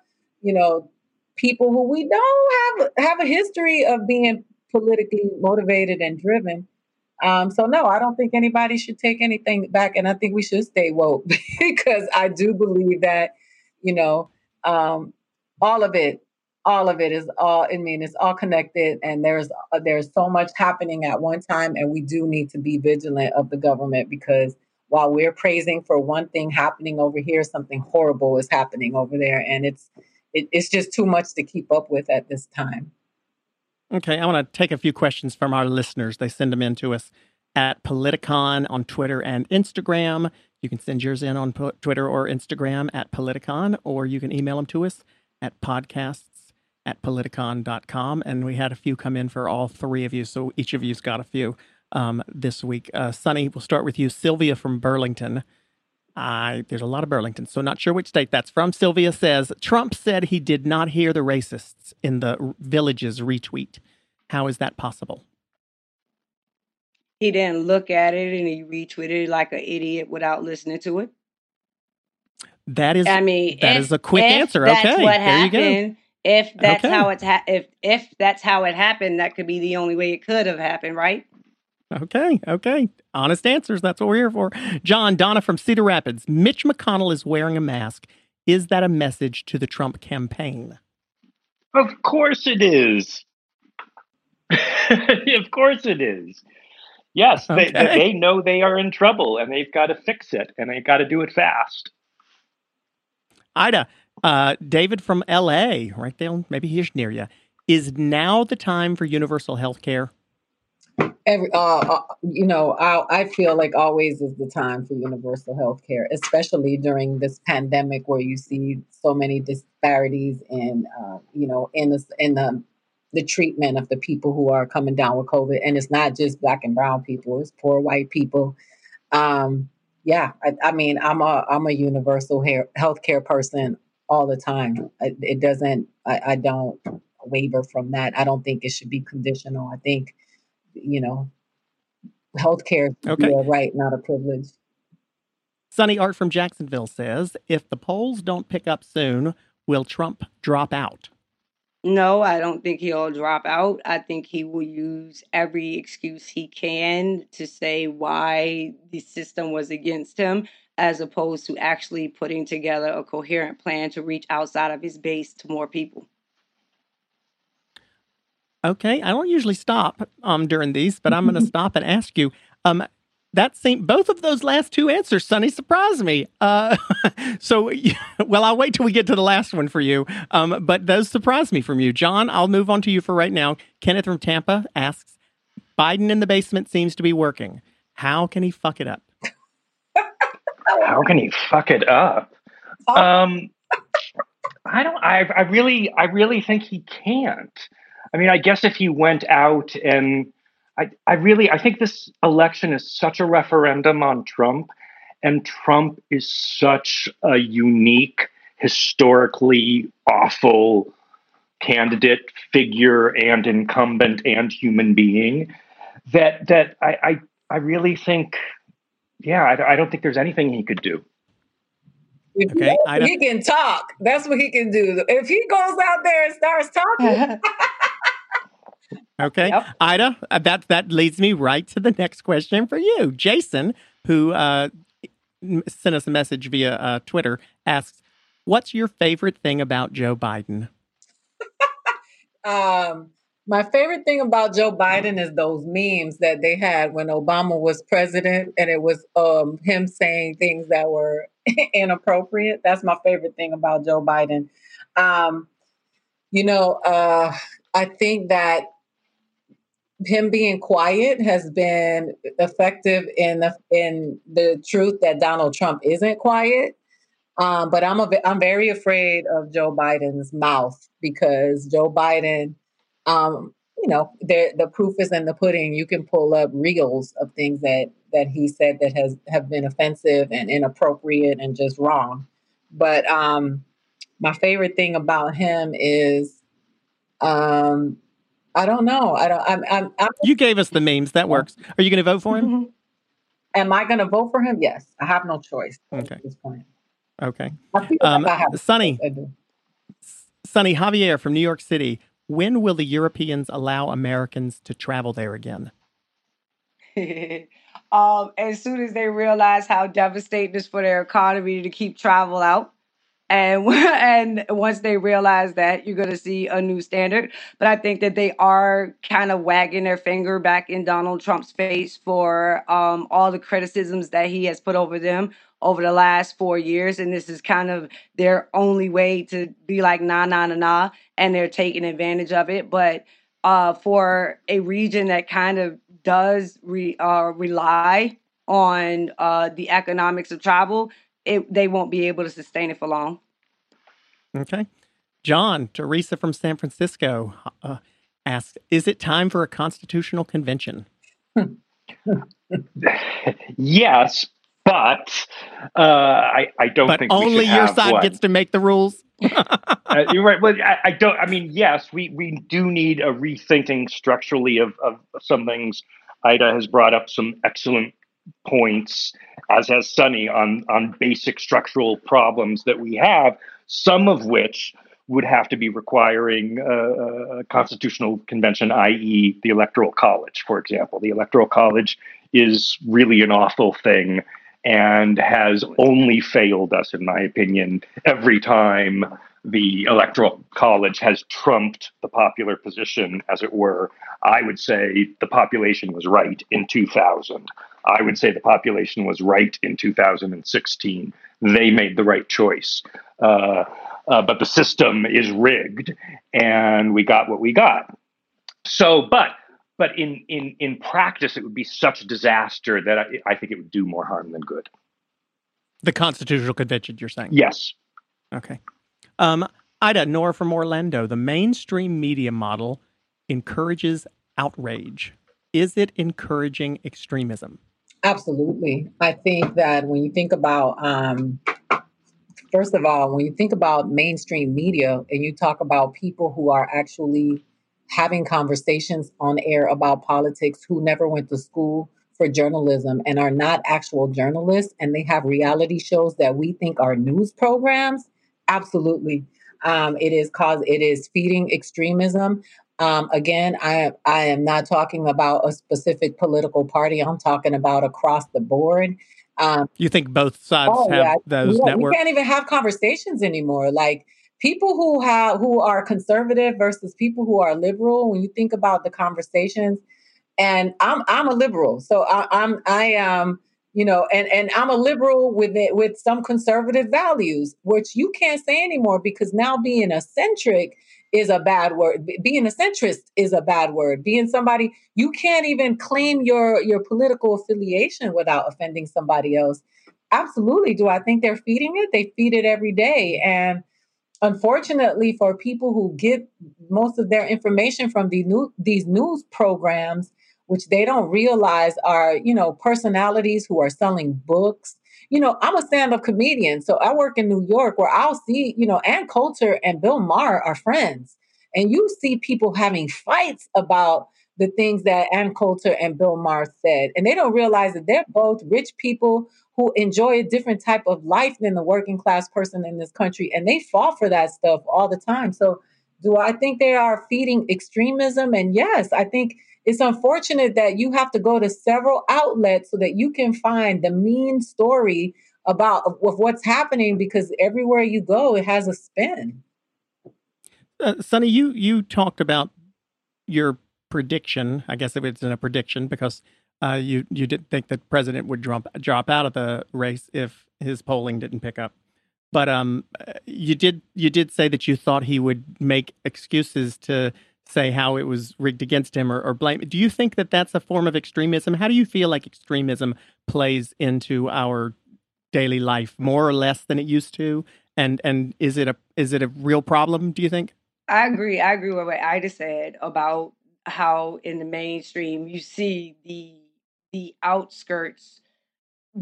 people who we don't have a history of being politically motivated and driven. So no, I don't think anybody should take anything back. And I think we should stay woke because I do believe that, all of it is all, it's all connected, and there's so much happening at one time. And we do need to be vigilant of the government, because while we're praising for one thing happening over here, something horrible is happening over there. And it's just too much to keep up with at this time. Okay, I want to take a few questions from our listeners. They send them in to us at Politicon on Twitter and Instagram. You can send yours in on Twitter or Instagram at Politicon, or you can email them to us at podcasts@politicon.com. And we had a few come in for all three of you, so each of you's got a few this week. Sonny, we'll start with you. Sylvia from Burlington. There's a lot of Burlington, so not sure which state that's from. Sylvia says, Trump said he did not hear the racists in the village's retweet. How is that possible? He didn't look at it, and he retweeted it like an idiot without listening to it. That is a quick answer. Okay, that's what happened. There you go. If that's how it happened, that could be the only way it could have happened, right? Okay. Honest answers. That's what we're here for. John, Donna from Cedar Rapids. Mitch McConnell is wearing a mask. Is that a message to the Trump campaign? Of course it is. Of course it is. Yes, okay. They know they are in trouble, and they've got to fix it, and they've got to do it fast. Ida, David from L.A., right there, maybe he's near you. Is now the time for universal health care? I feel like always is the time for universal health care, especially during this pandemic where you see so many disparities in the treatment of the people who are coming down with COVID. And it's not just Black and brown people, it's poor white people. I'm a universal health care person all the time. I don't waver from that. I don't think it should be conditional. I think, healthcare should be a right, not a privilege. Sonny Art from Jacksonville says, if the polls don't pick up soon, will Trump drop out? No, I don't think he'll drop out. I think he will use every excuse he can to say why the system was against him, as opposed to actually putting together a coherent plan to reach outside of his base to more people. Okay, I don't usually stop during these, but I'm going to stop and ask you. Both of those last two answers, Sonny, surprised me. I'll wait till we get to the last one for you. But those surprised me from you. John, I'll move on to you for right now. Kenneth from Tampa asks, Biden in the basement seems to be working. How can he fuck it up? How can he fuck it up? I really think he can't. I mean, I guess if he went out and I think this election is such a referendum on Trump, and Trump is such a unique, historically awful candidate, figure and incumbent and human being that I don't think there's anything he could do. He can talk. That's what he can do. If he goes out there and starts talking. Okay, yep. Ida, that leads me right to the next question for you. Jason, who sent us a message via Twitter, asks, what's your favorite thing about Joe Biden? My favorite thing about Joe Biden is those memes that they had when Obama was president, and it was him saying things that were inappropriate. That's my favorite thing about Joe Biden. I think that him being quiet has been effective in the truth that Donald Trump isn't quiet. But I'm very afraid of Joe Biden's mouth, because Joe Biden, the proof is in the pudding. You can pull up reels of things that he said that have been offensive and inappropriate and just wrong. But my favorite thing about him is, I don't know. I'm you gave us the memes. That works. Are you going to vote for him? Am I going to vote for him? Yes. I have no choice at this point. Okay. Sonny Javier from New York City. When will the Europeans allow Americans to travel there again? As soon as they realize how devastating it is for their economy to keep travel out. And once they realize that, you're going to see a new standard. But I think that they are kind of wagging their finger back in Donald Trump's face for all the criticisms that he has put over them over the last 4 years. And this is kind of their only way to be like, nah, nah, nah, nah. And they're taking advantage of it. But for a region that kind of does rely on the economics of travel, they won't be able to sustain it for long. Okay. John, Teresa from San Francisco asks, is it time for a constitutional convention? Yes, but I don't think only your side gets to make the rules. You're right. Well, yes, we do need a rethinking structurally of some things. Ida has brought up some excellent points, as has Sonny, on basic structural problems that we have, some of which would have to be requiring a constitutional convention, i.e. the Electoral College, for example. The Electoral College is really an awful thing and has only failed us, in my opinion, every time the Electoral College has trumped the popular position, as it were. I would say the population was right in 2000. I would say the population was right in 2016. they made the right choice. But the system is rigged, and we got what we got. So, but in practice, it would be such a disaster that I think it would do more harm than good. The Constitutional Convention, you're saying? Yes. Okay. Ida, Nora from Orlando, the mainstream media model encourages outrage. Is it encouraging extremism? Absolutely. I think that when you think about, first of all, when you think about mainstream media and you talk about people who are actually having conversations on air about politics who never went to school for journalism and are not actual journalists, and they have reality shows that we think are news programs, absolutely. It is feeding extremism. Again, I am not talking about a specific political party. I'm talking about across the board. You think both sides have those networks? We can't even have conversations anymore. Like people who are conservative versus people who are liberal. When you think about the conversations, and I'm a liberal, so I am. You know, and I'm a liberal with some conservative values, which you can't say anymore because now being a centric is a bad word. Being a centrist is a bad word. Being somebody, you can't even claim your political affiliation without offending somebody else. Absolutely. Do I think they're feeding it? They feed it every day. And unfortunately for people who get most of their information from these news programs, which they don't realize are, you know, personalities who are selling books. You know, I'm a stand-up comedian, so I work in New York where I'll see, you know, Ann Coulter and Bill Maher are friends. And you see people having fights about the things that Ann Coulter and Bill Maher said. And they don't realize that they're both rich people who enjoy a different type of life than the working class person in this country. And they fall for that stuff all the time. So do I think they are feeding extremism? And yes, I think it's unfortunate that you have to go to several outlets so that you can find the mean story of what's happening, because everywhere you go, it has a spin. Sonny, you talked about your prediction. I guess it was in a prediction because you didn't think that the president would drop out of the race if his polling didn't pick up. But you did say that you thought he would make excuses to say how it was rigged against him or blame. Do you think that that's a form of extremism? How do you feel like extremism plays into our daily life more or less than it used to? And is it a real problem, do you think? I agree. I agree with what Ida said about how in the mainstream you see the outskirts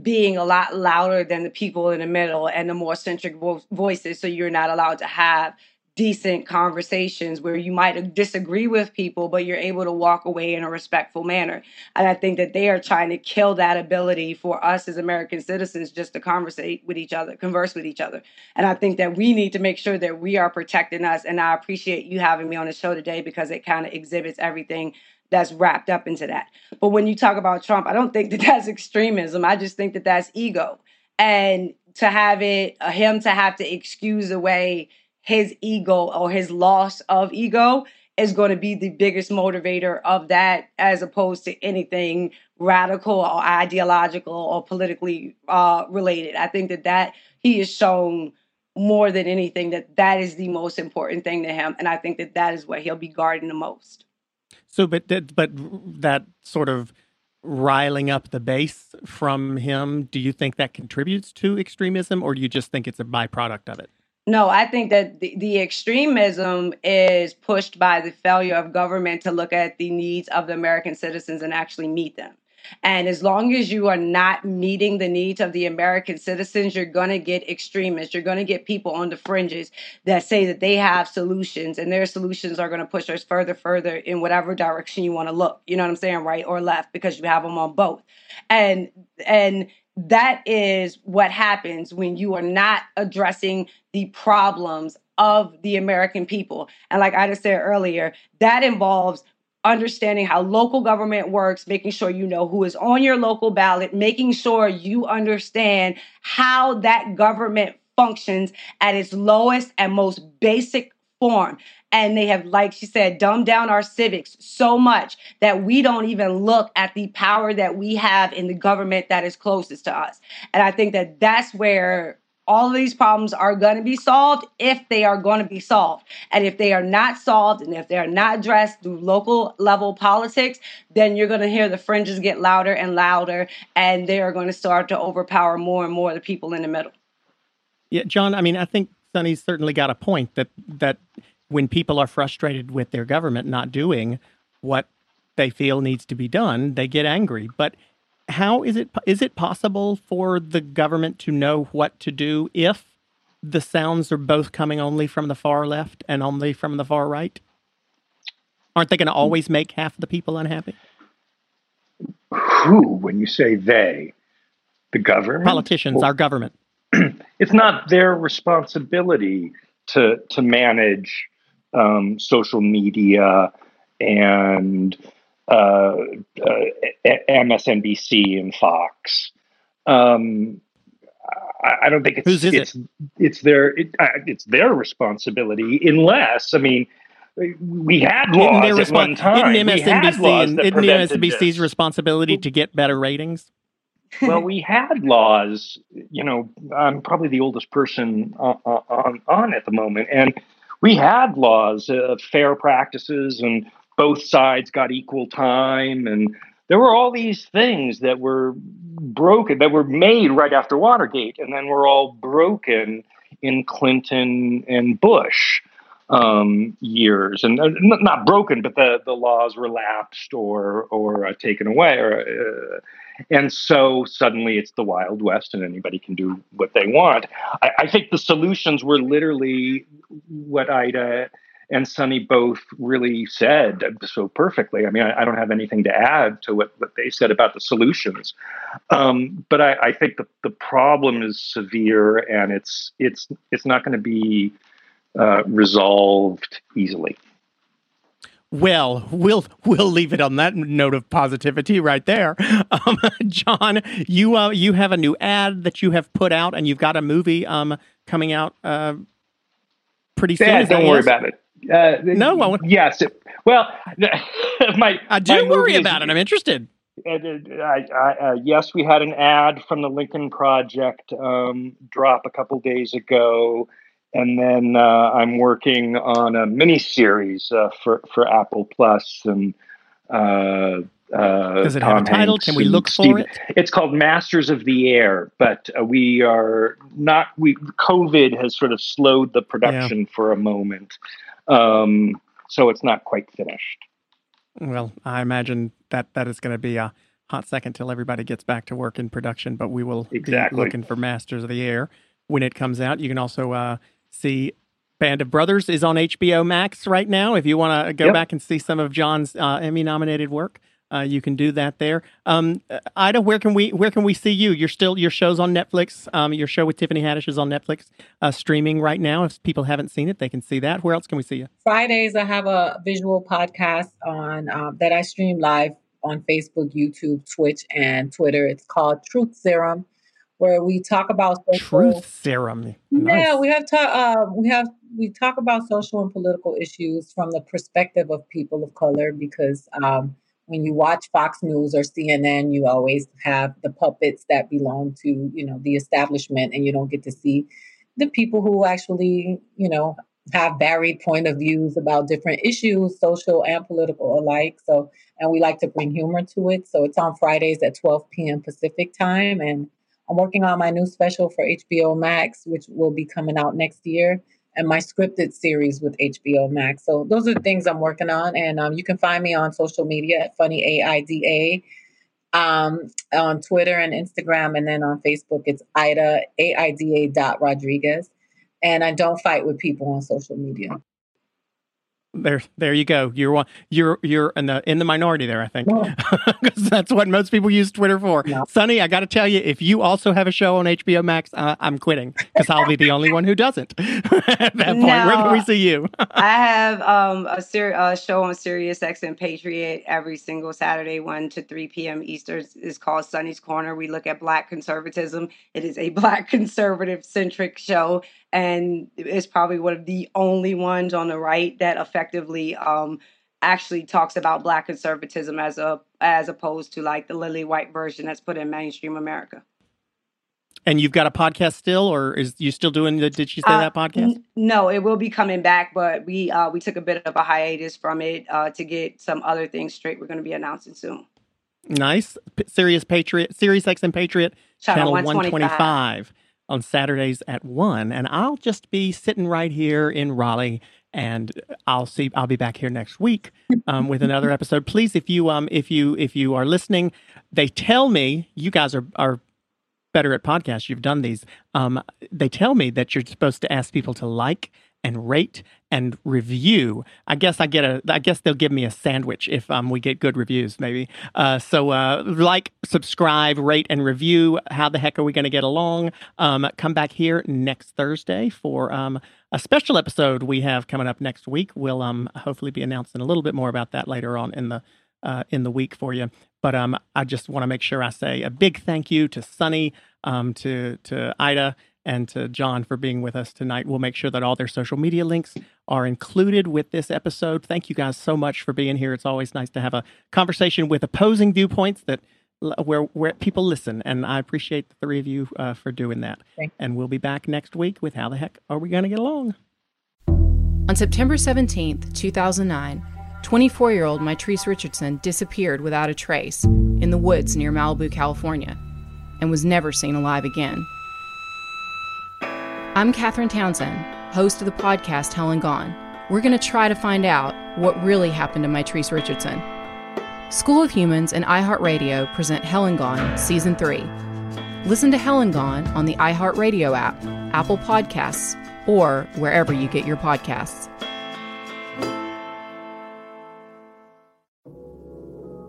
being a lot louder than the people in the middle and the more centric voices. So you're not allowed to have decent conversations where you might disagree with people, but you're able to walk away in a respectful manner. And I think that they are trying to kill that ability for us as American citizens just to converse with each other. And I think that we need to make sure that we are protecting us. And I appreciate you having me on the show today because it kind of exhibits everything that's wrapped up into that. But when you talk about Trump, I don't think that that's extremism. I just think that that's ego. And to have him to have to excuse away his ego or his loss of ego is going to be the biggest motivator of that, as opposed to anything radical or ideological or politically related. I think that he has shown more than anything that is the most important thing to him. And I think that is what he'll be guarding the most. So, but that sort of riling up the base from him, do you think that contributes to extremism, or do you just think it's a byproduct of it? No, I think that the extremism is pushed by the failure of government to look at the needs of the American citizens and actually meet them. And as long as you are not meeting the needs of the American citizens, you're going to get extremists. You're going to get people on the fringes that say that they have solutions, and their solutions are going to push us further in whatever direction you want to look. You know what I'm saying? Right or left, because you have them on both. And that is what happens when you are not addressing the problems of the American people. And like I just said earlier, that involves understanding how local government works, making sure you know who is on your local ballot, making sure you understand how that government functions at its lowest and most basic form. And they have, like she said, dumbed down our civics so much that we don't even look at the power that we have in the government that is closest to us. And I think that that's where all of these problems are going to be solved if they are going to be solved. And if they are not solved and if they're not addressed through local level politics, then you're going to hear the fringes get louder and louder, and they are going to start to overpower more and more of the people in the middle. Yeah, John, I mean, I think Sonny's certainly got a point that when people are frustrated with their government not doing what they feel needs to be done, they get angry. But how is it possible for the government to know what to do if the sounds are both coming only from the far left and only from the far right? Aren't they going to always make half the people unhappy? Who, when you say they, the government? Politicians, well, our government. It's not their responsibility to manage social media and MSNBC and Fox. I don't think it's their responsibility, unless, I mean, we had laws at one time. Isn't MSNBC's responsibility to get better ratings? Well, we had laws. You know, I'm probably the oldest person on at the moment, and we had laws of fair practices, and both sides got equal time, and there were all these things that were broken, that were made right after Watergate, and then were all broken in Clinton and Bush years, and not broken, but the laws were lapsed or taken away, and so suddenly it's the Wild West, and anybody can do what they want. I think the solutions were literally what Aida and Sonny both really said so perfectly. I mean, I don't have anything to add to what they said about the solutions. But I think the problem is severe, and it's not going to be resolved easily. Well, we'll leave it on that note of positivity right there. John, you have a new ad that you have put out, and you've got a movie coming out pretty soon. Yeah, don't worry about it. No, I won't. Yes. I do worry about it. I'm interested. Yes, we had an ad from the Lincoln Project drop a couple days ago. And then I'm working on a mini series for Apple Plus, and does it have a title? Can we look for it? It's called Masters of the Air, but we are not. COVID has sort of slowed the production for a moment, so it's not quite finished. Well, I imagine that is going to be a hot second till everybody gets back to work in production. But we will be looking for Masters of the Air when it comes out. You can also see Band of Brothers is on HBO Max right now. If you want to go back and see some of John's Emmy-nominated work, you can do that there. Aida, where can we see you? Your show's on Netflix. Your show with Tiffany Haddish is on Netflix, streaming right now. If people haven't seen it, they can see that. Where else can we see you? Fridays, I have a visual podcast on that I stream live on Facebook, YouTube, Twitch, and Twitter. It's called Truth Serum, where we talk about social. Truth Serum. Nice. Yeah, we talk about social and political issues from the perspective of people of color, because when you watch Fox News or CNN, you always have the puppets that belong to, you know, the establishment, and you don't get to see the people who actually, you know, have varied point of views about different issues, social and political alike. So, and we like to bring humor to it. So it's on Fridays at 12 p.m. Pacific time, and I'm working on my new special for HBO Max, which will be coming out next year, and my scripted series with HBO Max. So those are the things I'm working on. And you can find me on social media at Funny AIDA, on Twitter and Instagram. And then on Facebook, it's Aida, AIDA.Rodriguez. And I don't fight with people on social media. There you go. You're in the minority there, I think, because that's what most people use Twitter for. Yeah. Sonny, I got to tell you, if you also have a show on HBO Max, I'm quitting, because I'll be the only one who doesn't. At that point, where can we see you? I have a show on SiriusXM Patriot every single Saturday, 1 to 3 p.m. Eastern. It's called Sonny's Corner. We look at Black conservatism. It is a Black conservative centric show, and it's probably one of the only ones on the right that effectively actually talks about Black conservatism as opposed to like the lily white version that's put in mainstream America. And you've got a podcast still, or is you still doing the Did She Say That podcast? No, it will be coming back, but we took a bit of a hiatus from it to get some other things straight. We're going to be announcing soon. Nice. SiriusXM Patriot Channel 125 on Saturdays at 1:00, and I'll just be sitting right here in Raleigh. And I'll be back here next week with another episode. Please, if you are listening, they tell me you guys are better at podcasts. You've done these. They tell me that you're supposed to ask people to like and rate and review. I guess they'll give me a sandwich if we get good reviews, maybe. So like, subscribe, rate, and review. How the heck are we going to get along? Come back here next Thursday for a special episode we have coming up next week. We'll hopefully be announcing a little bit more about that later on in the week for you. But I just want to make sure I say a big thank you to Sonny, to Aida, and to John for being with us tonight. We'll make sure that all their social media links are included with this episode. Thank you guys so much for being here. It's always nice to have a conversation with opposing viewpoints that where people listen. And I appreciate the three of you for doing that. Thanks. And we'll be back next week with How the Heck Are We Gonna Get Along? On September 17th, 2009, 24-year-old Maitrese Richardson disappeared without a trace in the woods near Malibu, California, and was never seen alive again. I'm Katherine Townsend, host of the podcast Helen Gone. We're going to try to find out what really happened to Maitrese Richardson. School of Humans and iHeartRadio present Helen Gone Season 3. Listen to Helen Gone on the iHeartRadio app, Apple Podcasts, or wherever you get your podcasts.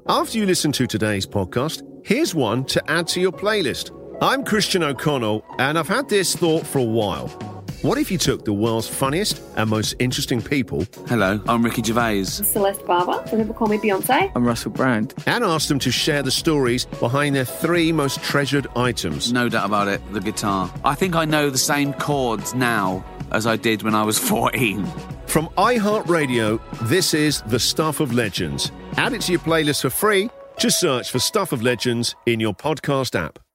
After you listen to today's podcast, here's one to add to your playlist. I'm Christian O'Connell, and I've had this thought for a while. What if you took the world's funniest and most interesting people... Hello, I'm Ricky Gervais. I'm Celeste Barber. Some people call me Beyonce. I'm Russell Brand. ...and asked them to share the stories behind their three most treasured items. No doubt about it, the guitar. I think I know the same chords now as I did when I was 14. From iHeartRadio, this is The Stuff of Legends. Add it to your playlist for free. Just search for Stuff of Legends in your podcast app.